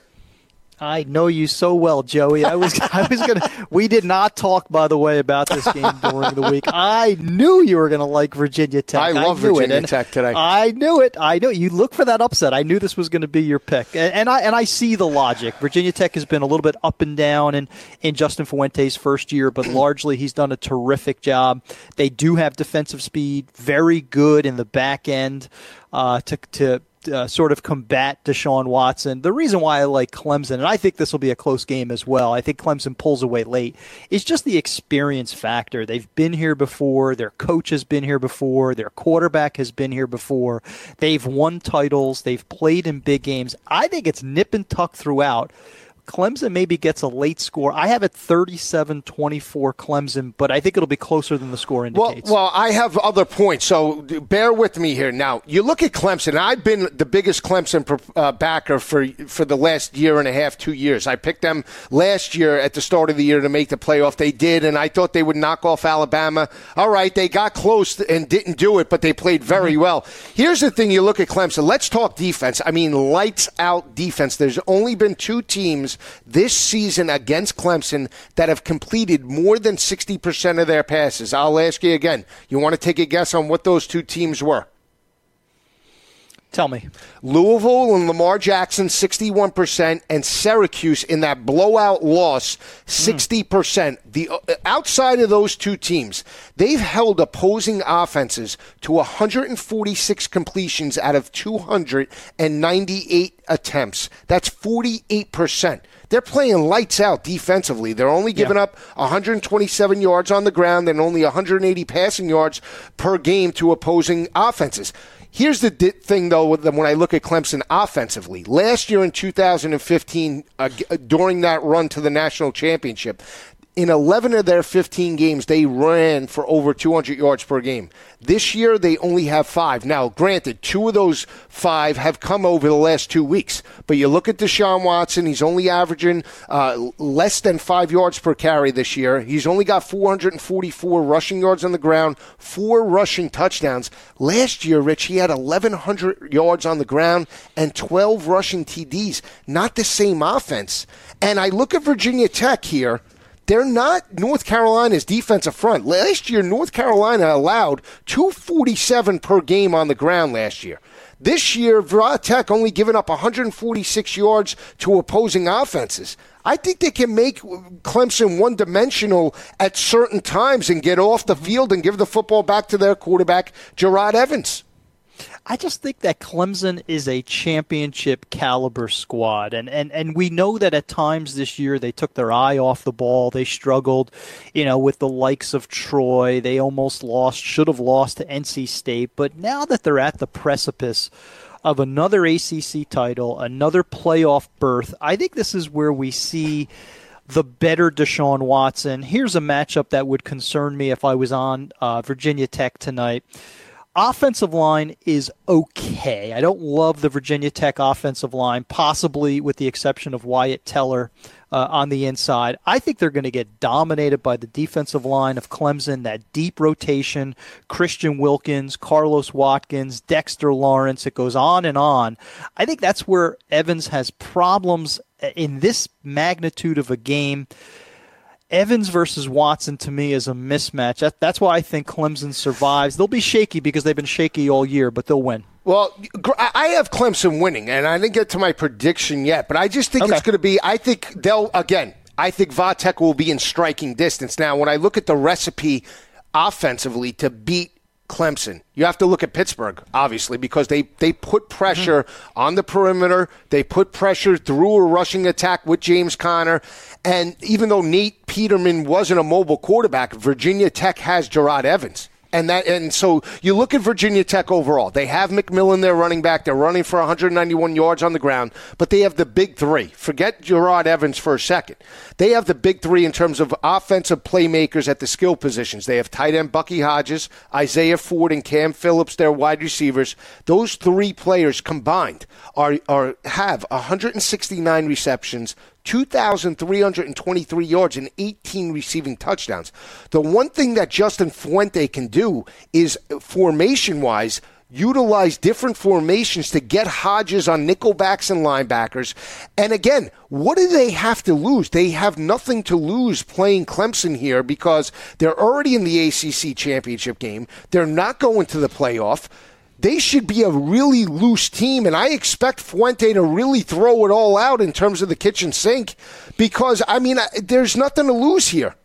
I know you so well, Joey. I was I was going to – we did not talk, by the way, about this game during the week. I knew you were going to like Virginia Tech. I love I Virginia it. Tech today. I knew it. I knew it. You look for that upset. I knew this was going to be your pick. And, and, I, and I see the logic. Virginia Tech has been a little bit up and down in, in Justin Fuente's first year, but largely he's done a terrific job. They do have defensive speed, very good in the back end uh, to to – Uh, sort of combat Deshaun Watson. The reason why I like Clemson, and I think this will be a close game as well, I think Clemson pulls away late, is just the experience factor. They've been here before. Their coach has been here before. Their quarterback has been here before. They've won titles. They've played in big games. I think it's nip and tuck throughout. Clemson maybe gets a late score. I have it thirty-seven twenty-four Clemson, but I think it'll be closer than the score indicates. Well, well, I have other points, so bear with me here. Now, you look at Clemson. I've been the biggest Clemson uh, backer for for the last year and a half, two years. I picked them last year at the start of the year to make the playoff. They did, and I thought they would knock off Alabama. All right, they got close and didn't do it, but they played very mm-hmm. well. Here's the thing. You look at Clemson. Let's talk defense. I mean, lights out defense. There's only been two teams this season against Clemson that have completed more than sixty percent of their passes. I'll ask you again. You want to take a guess on what those two teams were? Tell me. Louisville and Lamar Jackson, sixty-one percent, and Syracuse in that blowout loss, sixty percent. Mm. The outside of those two teams, they've held opposing offenses to one hundred forty-six completions out of two hundred ninety-eight attempts. That's forty-eight percent. They're playing lights out defensively. They're only giving yeah. up one hundred twenty-seven yards on the ground and only one hundred eighty passing yards per game to opposing offenses. Here's the thing, though, when I look at Clemson offensively. Last year in two thousand fifteen, uh, during that run to the national championship, in eleven of their fifteen games, they ran for over two hundred yards per game. This year, they only have five. Now, granted, two of those five have come over the last two weeks. But you look at Deshaun Watson, he's only averaging uh, less than five yards per carry this year. He's only got four hundred forty-four rushing yards on the ground, four rushing touchdowns. Last year, Rich, he had eleven hundred yards on the ground and twelve rushing T Ds. Not the same offense. And I look at Virginia Tech here. They're not North Carolina's defensive front. Last year, North Carolina allowed two forty-seven per game on the ground last year. This year, Virginia Tech only given up one forty-six yards to opposing offenses. I think they can make Clemson one-dimensional at certain times and get off the field and give the football back to their quarterback, Gerard Evans. I just think that Clemson is a championship caliber squad. And, and and we know that at times this year they took their eye off the ball. They struggled, you know, with the likes of Troy. They almost lost, should have lost to N C State. But now that they're at the precipice of another A C C title, another playoff berth, I think this is where we see the better Deshaun Watson. Here's a matchup that would concern me if I was on uh, Virginia Tech tonight. Offensive line is okay. I don't love the Virginia Tech offensive line, possibly with the exception of Wyatt Teller uh, on the inside. I think they're going to get dominated by the defensive line of Clemson, that deep rotation, Christian Wilkins, Carlos Watkins, Dexter Lawrence. It goes on and on. I think that's where Evans has problems in this magnitude of a game. Evans versus Watson, to me, is a mismatch. That, that's why I think Clemson survives. They'll be shaky because they've been shaky all year, but they'll win. Well, I have Clemson winning, and I didn't get to my prediction yet, but I just think okay. it's going to be – I think they'll – again, I think Vatek will be in striking distance. Now, when I look at the recipe offensively to beat Clemson, you have to look at Pittsburgh, obviously, because they, they put pressure mm-hmm. on the perimeter. They put pressure through a rushing attack with James Conner. And even though Nate Peterman wasn't a mobile quarterback, Virginia Tech has Gerard Evans. And that, and so you look at Virginia Tech overall. They have McMillan, their running back. They're running for one ninety-one yards on the ground, but they have the big three. Forget Gerard Evans for a second. They have the big three in terms of offensive playmakers at the skill positions. They have tight end Bucky Hodges, Isaiah Ford, and Cam Phillips, their wide receivers. Those three players combined are, are have one sixty-nine receptions, two thousand three hundred twenty-three yards and eighteen receiving touchdowns. The one thing that Justin Fuente can do is, formation-wise, utilize different formations to get Hodges on nickelbacks and linebackers. And again, what do they have to lose? They have nothing to lose playing Clemson here because they're already in the A C C championship game. They're not going to the playoff. They should be a really loose team, and I expect Fuente to really throw it all out in terms of the kitchen sink because, I mean, I, there's nothing to lose here.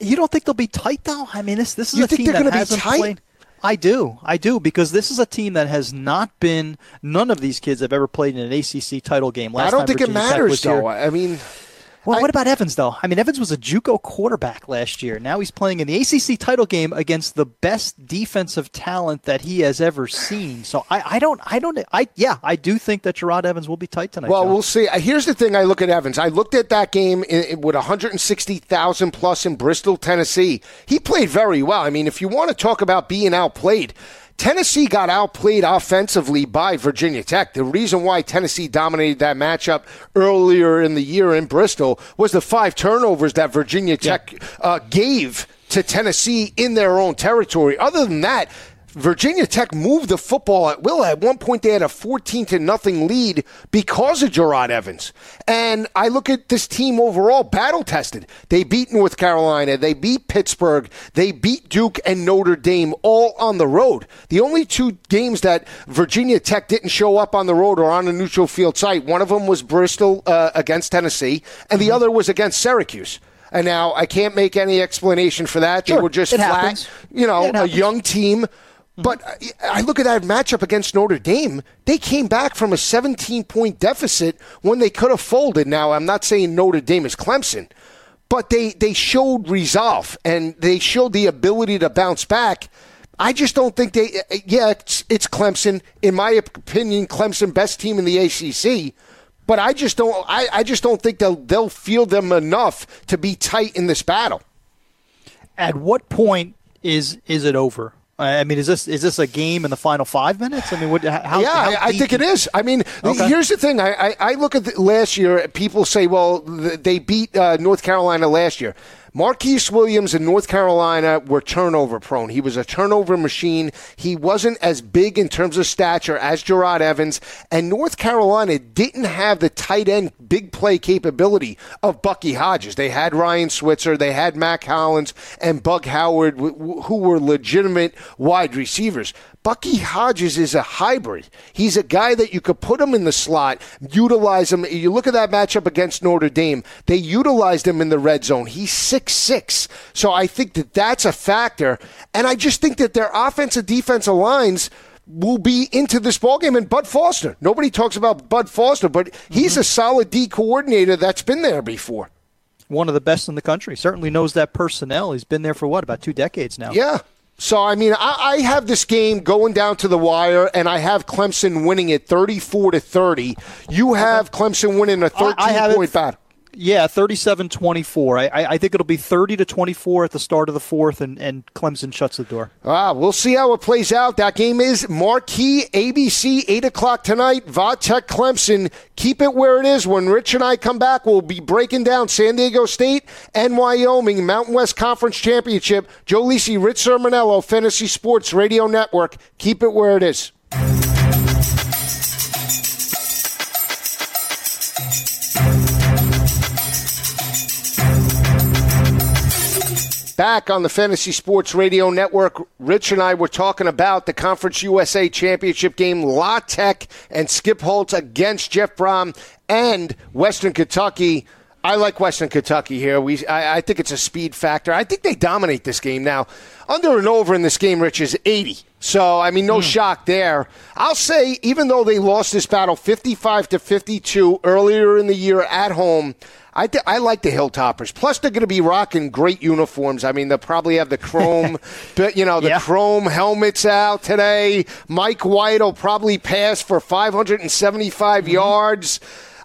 You don't think they'll be tight, though? I mean, this this is you a team that hasn't tight? played. I do. I do, because this is a team that has not been – none of these kids have ever played in an A C C title game. Last I don't time think Virginia it matters, though. Here. I mean – Well, I, what about Evans, though? I mean, Evans was a JUCO quarterback last year. Now he's playing in the A C C title game against the best defensive talent that he has ever seen. So I, I don't, I don't, I yeah, I do think that Gerard Evans will be tight tonight. Well, John. We'll see. Here's the thing: I look at Evans. I looked at that game in, with one hundred sixty thousand plus in Bristol, Tennessee. He played very well. I mean, if you want to talk about being outplayed. Tennessee got outplayed offensively by Virginia Tech. The reason why Tennessee dominated that matchup earlier in the year in Bristol was the five turnovers that Virginia Tech yeah. uh, gave to Tennessee in their own territory. Other than that, Virginia Tech moved the football at will. At one point, they had a fourteen to nothing lead because of Gerard Evans. And I look at this team overall, battle-tested. They beat North Carolina. They beat Pittsburgh. They beat Duke and Notre Dame all on the road. The only two games that Virginia Tech didn't show up on the road or on a neutral field site, one of them was Bristol uh, against Tennessee, and the other was against Syracuse. And now I can't make any explanation for that. Sure, they were just flat, happens. you know, a young team. But I look at that matchup against Notre Dame. They came back from a seventeen-point deficit when they could have folded. Now, I'm not saying Notre Dame is Clemson, but they, they showed resolve, and they showed the ability to bounce back. I just don't think they – yeah, it's, it's Clemson. In my opinion, Clemson, best team in the A C C. But I just don't I, I just don't think they'll, they'll field them enough to be tight in this battle. At what point is is it over? I mean, is this is this a game in the final five minutes? I mean, what, how? Yeah, how I think it is. I mean, okay. Here's the thing. I, I, I look at the, last year. People say, well, they beat uh, North Carolina last year. Marquise Williams in North Carolina were turnover prone. He was a turnover machine. He wasn't as big in terms of stature as Gerard Evans, and North Carolina didn't have the tight end big play capability of Bucky Hodges. They had Ryan Switzer, they had Mack Hollins, and Bug Howard, who were legitimate wide receivers. Bucky Hodges is a hybrid. He's a guy that you could put him in the slot, utilize him. You look at that matchup against Notre Dame, they utilized him in the red zone. He's six six. So I think that that's a factor. And I just think that their offensive defensive lines will be into this ballgame. And Bud Foster, nobody talks about Bud Foster, but he's mm-hmm. a solid D coordinator that's been there before. One of the best in the country. Certainly knows that personnel. He's been there for what, about two decades now? Yeah. So, I mean, I, I have this game going down to the wire, and I have Clemson winning it thirty-four to thirty. You have Clemson winning a thirteen-point battle. Yeah, thirty-seven twenty-four. I, I think it'll be thirty to twenty-four at the start of the fourth, and, and Clemson shuts the door. Ah, we'll see how it plays out. That game is Marquee, A B C, eight o'clock tonight, Vatech Clemson. Keep it where it is. When Rich and I come back, we'll be breaking down San Diego State and Wyoming, Mountain West Conference Championship. Joe Lisi, Rich Cirminiello, Fantasy Sports Radio Network. Keep it where it is. Back on the Fantasy Sports Radio Network, Rich and I were talking about the Conference U S A Championship game, La Tech and Skip Holtz against Jeff Brohm and Western Kentucky. I like Western Kentucky here. We, I, I think it's a speed factor. I think they dominate this game now. Under and over in this game, Rich, is eighty. So, I mean, no mm. shock there. I'll say, even though they lost this battle fifty-five to fifty-two earlier in the year at home, I, th- I like the Hilltoppers. Plus, they're going to be rocking great uniforms. I mean, they'll probably have the chrome, but you know, the yeah. chrome helmets out today. Mike White will probably pass for five hundred seventy-five mm-hmm. yards.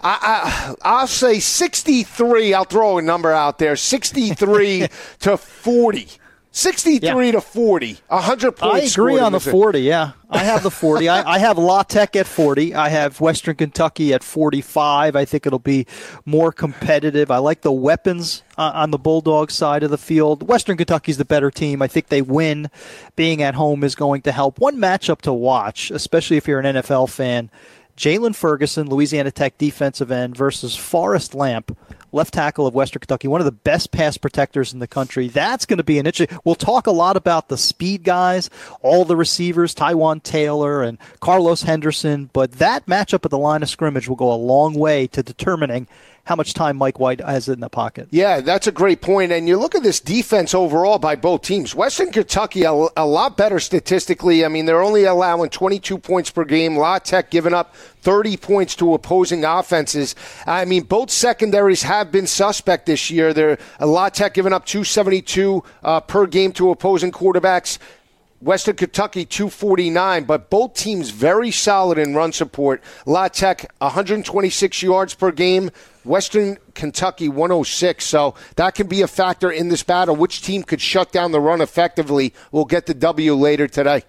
I, I, I'll say sixty-three. I'll throw a number out there: sixty-three to forty. sixty-three yeah. to forty. one hundred points. I agree on the forty. Yeah, I have the forty. I, I have La Tech at forty. I have Western Kentucky at forty-five. I think it'll be more competitive. I like the weapons uh, on the Bulldog side of the field. Western Kentucky's the better team. I think they win. Being at home is going to help. One matchup to watch, especially if you're an N F L fan: Jalen Ferguson, Louisiana Tech defensive end, versus Forrest Lamp, left tackle of Western Kentucky, one of the best pass protectors in the country. That's going to be an interesting. We'll talk a lot about the speed guys, all the receivers, Tywan Taylor and Carlos Henderson, but that matchup at the line of scrimmage will go a long way to determining how much time Mike White has in the pocket. Yeah, that's a great point. And you look at this defense overall by both teams. Western Kentucky, a, a lot better statistically. I mean, they're only allowing twenty-two points per game. La Tech giving up thirty points to opposing offenses. I mean, both secondaries have been suspect this year. They're La Tech giving up two seventy-two uh, per game to opposing quarterbacks. Western Kentucky, two forty-nine, but both teams very solid in run support. La Tech, one hundred twenty-six yards per game. Western Kentucky, one oh six. So that can be a factor in this battle. Which team could shut down the run effectively? We'll get the W later today.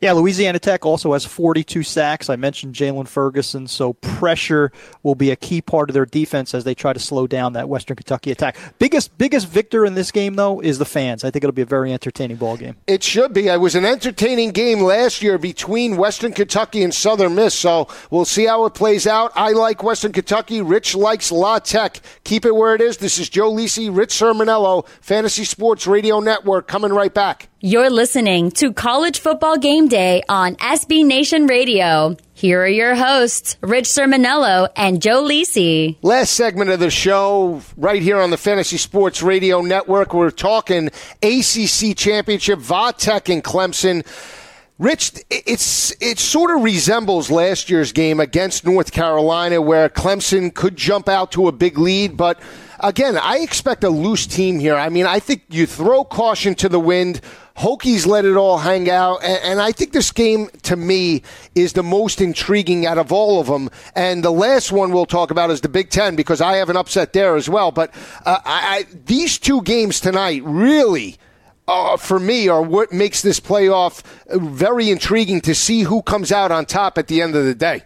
Yeah, Louisiana Tech also has forty-two sacks. I mentioned Jalen Ferguson, so pressure will be a key part of their defense as they try to slow down that Western Kentucky attack. Biggest biggest victor in this game, though, is the fans. I think it'll be a very entertaining ball game. It should be. It was an entertaining game last year between Western Kentucky and Southern Miss, so we'll see how it plays out. I like Western Kentucky. Rich likes La Tech. Keep it where it is. This is Joe Lisi, Rich Cirminiello, Fantasy Sports Radio Network, coming right back. You're listening to College Football Game Day on S B Nation Radio. Here are your hosts, Rich Cirminiello and Joe Lisi. Last segment of the show, right here on the Fantasy Sports Radio Network. We're talking A C C Championship, Vatech and Clemson. Rich, it's it sort of resembles last year's game against North Carolina, where Clemson could jump out to a big lead, but again, I expect a loose team here. I mean, I think you throw caution to the wind. Hokies let it all hang out, and, and I think this game, to me, is the most intriguing out of all of them. And the last one we'll talk about is the Big Ten, because I have an upset there as well. But uh, I, I, these two games tonight really, uh, for me, are what makes this playoff very intriguing to see who comes out on top at the end of the day.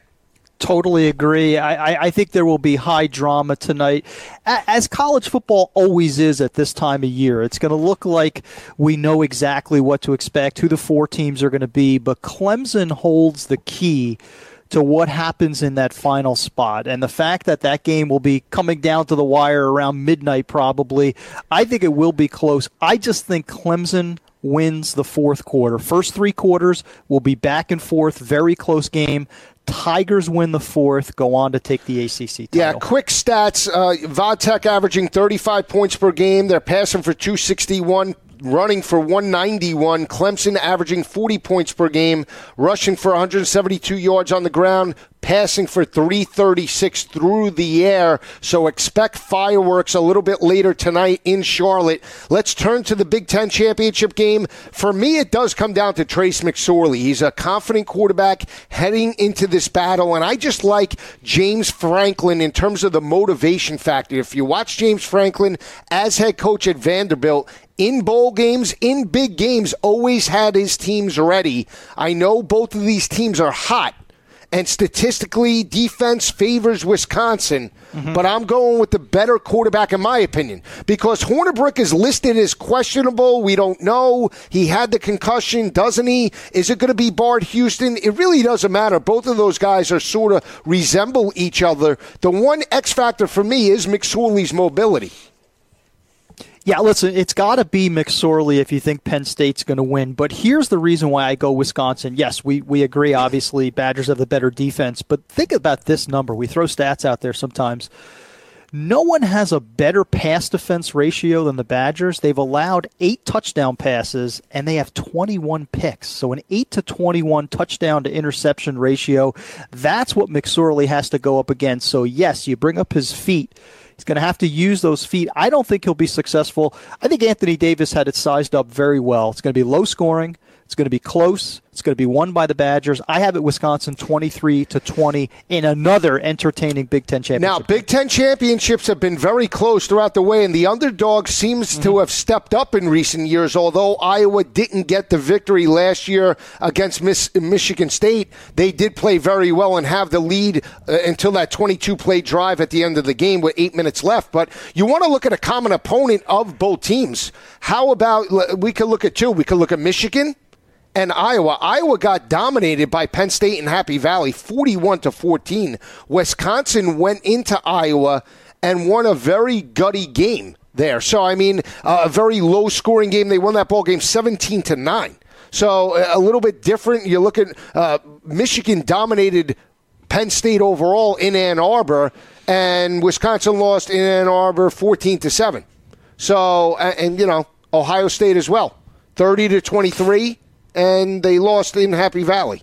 totally agree. I, I, I think there will be high drama tonight, as college football always is at this time of year. It's going to look like we know exactly what to expect, who the four teams are going to be, but Clemson holds the key to what happens in that final spot. And the fact that that game will be coming down to the wire around midnight probably, I think it will be close. I just think Clemson wins the fourth quarter. First three quarters will be back and forth, very close game. Tigers win the fourth, go on to take the A C C title. Yeah, quick stats. Uh, Vodtech averaging thirty-five points per game. They're passing for two sixty-one, running for one ninety-one. Clemson averaging forty points per game, rushing for one seventy-two yards on the ground, passing for three thirty-six through the air. So expect fireworks a little bit later tonight in Charlotte. Let's turn to the Big Ten championship game. For me, it does come down to Trace McSorley. He's a confident quarterback heading into this battle, and I just like James Franklin in terms of the motivation factor. If you watch James Franklin as head coach at Vanderbilt, in bowl games, in big games, always had his teams ready. I know both of these teams are hot, and statistically, defense favors Wisconsin. Mm-hmm. But I'm going with the better quarterback, in my opinion, because Hornibrook is listed as questionable. We don't know. He had the concussion, doesn't he? Is it going to be Bart Houston? It really doesn't matter. Both of those guys are sort of resemble each other. The one X factor for me is McSorley's mobility. Yeah, listen, it's got to be McSorley if you think Penn State's going to win. But here's the reason why I go Wisconsin. Yes, we, we agree, obviously, Badgers have the better defense. But think about this number. We throw stats out there sometimes. No one has a better pass-defense ratio than the Badgers. They've allowed eight touchdown passes, and they have twenty-one picks. So an eight to twenty-one touchdown-to-interception ratio, that's what McSorley has to go up against. So, yes, you bring up his feet. He's going to have to use those feet. I don't think he'll be successful. I think Anthony Davis had it sized up very well. It's going to be low scoring. It's going to be close. It's going to be won by the Badgers. I have it Wisconsin twenty-three to twenty in another entertaining Big Ten championship. Now, Big Ten championships have been very close throughout the way, and the underdog seems mm-hmm. to have stepped up in recent years, although Iowa didn't get the victory last year against Miss, Michigan State. They did play very well and have the lead uh, until that twenty-two play drive at the end of the game with eight minutes left. But you want to look at a common opponent of both teams. How about, we could look at two. We could look at Michigan and Iowa. Iowa got dominated by Penn State and Happy Valley, forty-one to fourteen. Wisconsin went into Iowa and won a very gutty game there. So, I mean, uh, a very low-scoring game. They won that ball game seventeen to nine. So, a little bit different. You look at uh, Michigan dominated Penn State overall in Ann Arbor, and Wisconsin lost in Ann Arbor fourteen to seven. So, and, you know, Ohio State as well, thirty to twenty-three. And they lost in Happy Valley.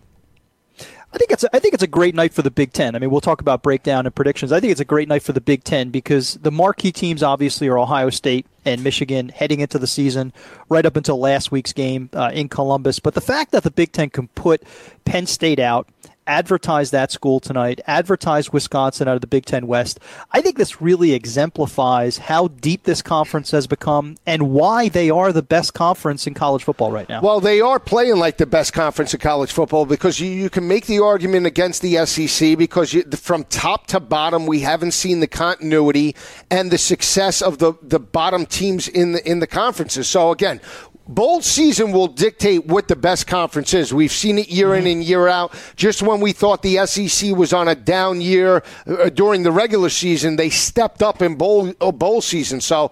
I think it's a, I think it's a great night for the Big Ten. I mean, we'll talk about breakdown and predictions. I think it's a great night for the Big Ten because the marquee teams obviously are Ohio State and Michigan heading into the season, right up until last week's game uh, in Columbus. But the fact that the Big Ten can put Penn State out, advertise that school tonight, advertise Wisconsin out of the Big Ten West, I think this really exemplifies how deep this conference has become and why they are the best conference in college football right now. Well, they are playing like the best conference in college football because you, you can make the argument against the S E C because you, from top to bottom, we haven't seen the continuity and the success of the, the bottom teams in the, in the conferences. So, again, bowl season will dictate what the best conference is. We've seen it year in and year out. Just when we thought the S E C was on a down year uh, during the regular season, they stepped up in bowl, uh, bowl season. So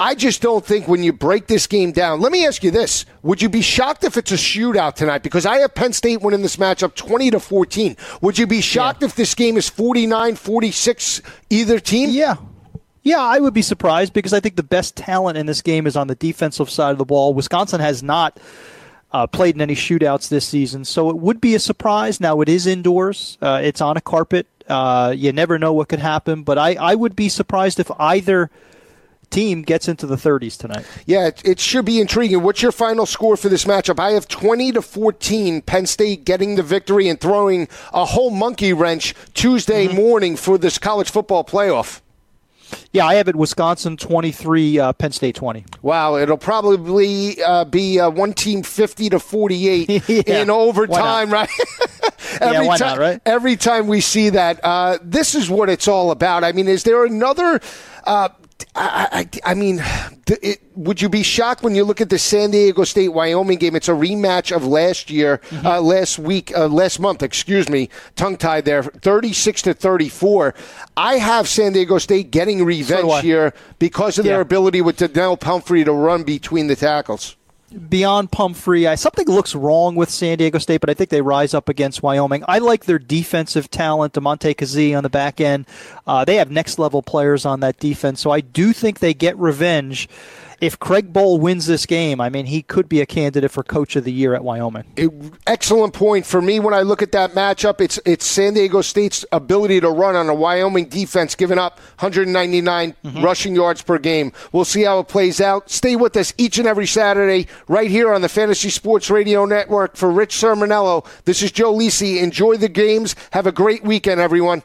I just don't think when you break this game down. Let me ask you this. Would you be shocked if it's a shootout tonight? Because I have Penn State winning this matchup twenty to fourteen. Would you be shocked yeah. if this game is forty-nine forty-six either team? Yeah. Yeah, I would be surprised because I think the best talent in this game is on the defensive side of the ball. Wisconsin has not uh, played in any shootouts this season, so it would be a surprise. Now, it is indoors. Uh, it's on a carpet. Uh, you never know what could happen, but I, I would be surprised if either team gets into the thirties tonight. Yeah, it, it should be intriguing. What's your final score for this matchup? I have twenty to fourteen, Penn State getting the victory and throwing a whole monkey wrench Tuesday mm-hmm. morning for this college football playoff. Yeah, I have it Wisconsin twenty-three, uh, Penn State twenty. Wow, it'll probably uh, be uh, one team fifty to forty-eight yeah, in overtime, right? Every yeah, why time, not, right? Every time we see that, uh, this is what it's all about. I mean, is there another uh, – I, I, I mean, it, would you be shocked when you look at the San Diego State-Wyoming game? It's a rematch of last year, mm-hmm. uh, last week, uh, last month, excuse me, tongue-tied there, thirty-six to thirty-four. I have San Diego State getting revenge so here because of yeah. their ability with Donnell Pumphrey to run between the tackles. Beyond Pumphrey, I, something looks wrong with San Diego State, but I think they rise up against Wyoming. I like their defensive talent, DeMonte Kazee on the back end. Uh, they have next-level players on that defense, so I do think they get revenge. If Craig Bowl wins this game, I mean, he could be a candidate for Coach of the Year at Wyoming. It, excellent point. For me, when I look at that matchup, it's it's San Diego State's ability to run on a Wyoming defense, giving up one hundred ninety-nine mm-hmm. rushing yards per game. We'll see how it plays out. Stay with us each and every Saturday right here on the Fantasy Sports Radio Network. For Rich Cirminiello, this is Joe Lisi. Enjoy the games. Have a great weekend, everyone.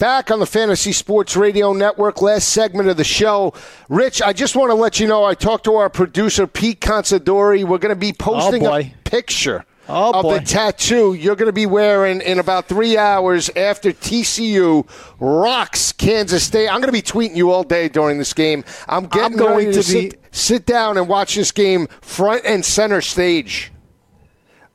Back on the Fantasy Sports Radio Network, last segment of the show. Rich, I just want to let you know, I talked to our producer, Pete Considori. We're going to be posting oh a picture oh of boy. the tattoo you're going to be wearing in about three hours after T C U rocks Kansas State. I'm going to be tweeting you all day during this game. I'm getting I'm going ready to, to be- sit, sit down and watch this game front and center stage.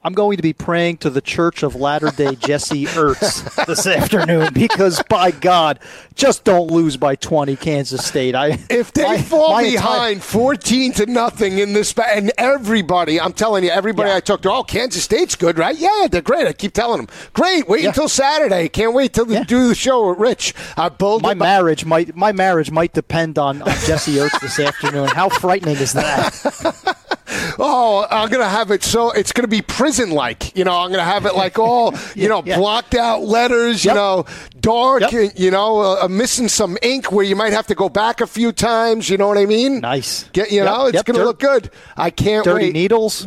I'm going to be praying to the Church of Latter-day Jesse Ertz this afternoon because, by God, just don't lose by twenty, Kansas State. I If they my, fall my behind entire, fourteen to nothing in this, and everybody, I'm telling you, everybody yeah. I talk to, oh, Kansas State's good, right? Yeah, they're great. I keep telling them, great. Wait yeah. until Saturday. Can't wait till yeah. they do the show with Rich. I my marriage up. might my marriage might depend on, on Jesse Ertz this afternoon. How frightening is that? Oh, I'm going to have it so – it's going to be prison-like. You know, I'm going to have it like all, you know, yeah. blocked out letters, yep. you know, dark, yep. you know, uh, missing some ink where you might have to go back a few times. You know what I mean? Nice. Get, you yep. know, it's yep. going to Dirt- look good. I can't Dirty wait. Dirty needles.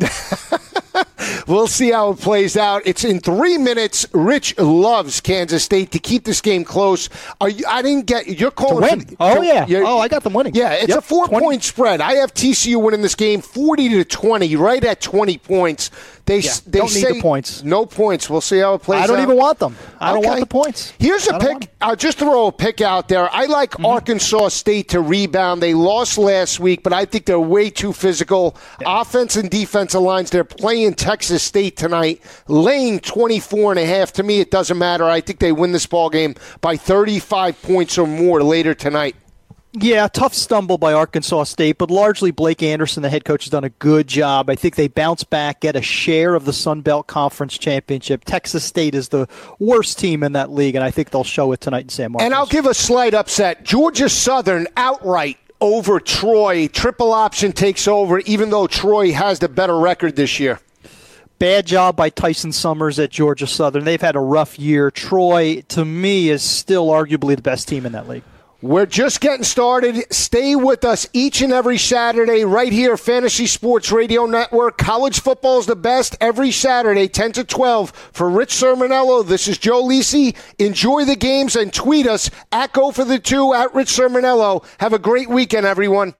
We'll see how it plays out. It's in three minutes. Rich loves Kansas State to keep this game close. Are you, I didn't get you're calling to win. For, oh yeah. Oh, I got them winning. Yeah, it's yep. a four-point spread. I have T C U winning this game, forty to twenty, right at twenty points. They yeah, they don't say need the points. No points. We'll see how it plays out. I don't out. even want them. I okay. don't want the points. Here's a pick. I'll just throw a pick out there. I like mm-hmm. Arkansas State to rebound. They lost last week, but I think they're way too physical. Yeah. Offense and defensive lines. They're playing Texas State tonight. Laying twenty-four and a half. To me, it doesn't matter. I think they win this ball game by thirty-five points or more later tonight. Yeah, tough stumble by Arkansas State, but largely Blake Anderson, the head coach, has done a good job. I think they bounce back, get a share of the Sun Belt Conference Championship. Texas State is the worst team in that league, and I think they'll show it tonight in San Marcos. And I'll give a slight upset. Georgia Southern outright over Troy. Triple option takes over, even though Troy has the better record this year. Bad job by Tyson Summers at Georgia Southern. They've had a rough year. Troy, to me, is still arguably the best team in that league. We're just getting started. Stay with us each and every Saturday right here, Fantasy Sports Radio Network. College football's the best every Saturday, ten to twelve. For Rich Cirminiello, this is Joe Lisi. Enjoy the games and tweet us at Go For The Two, at Rich Cirminiello. Have a great weekend, everyone.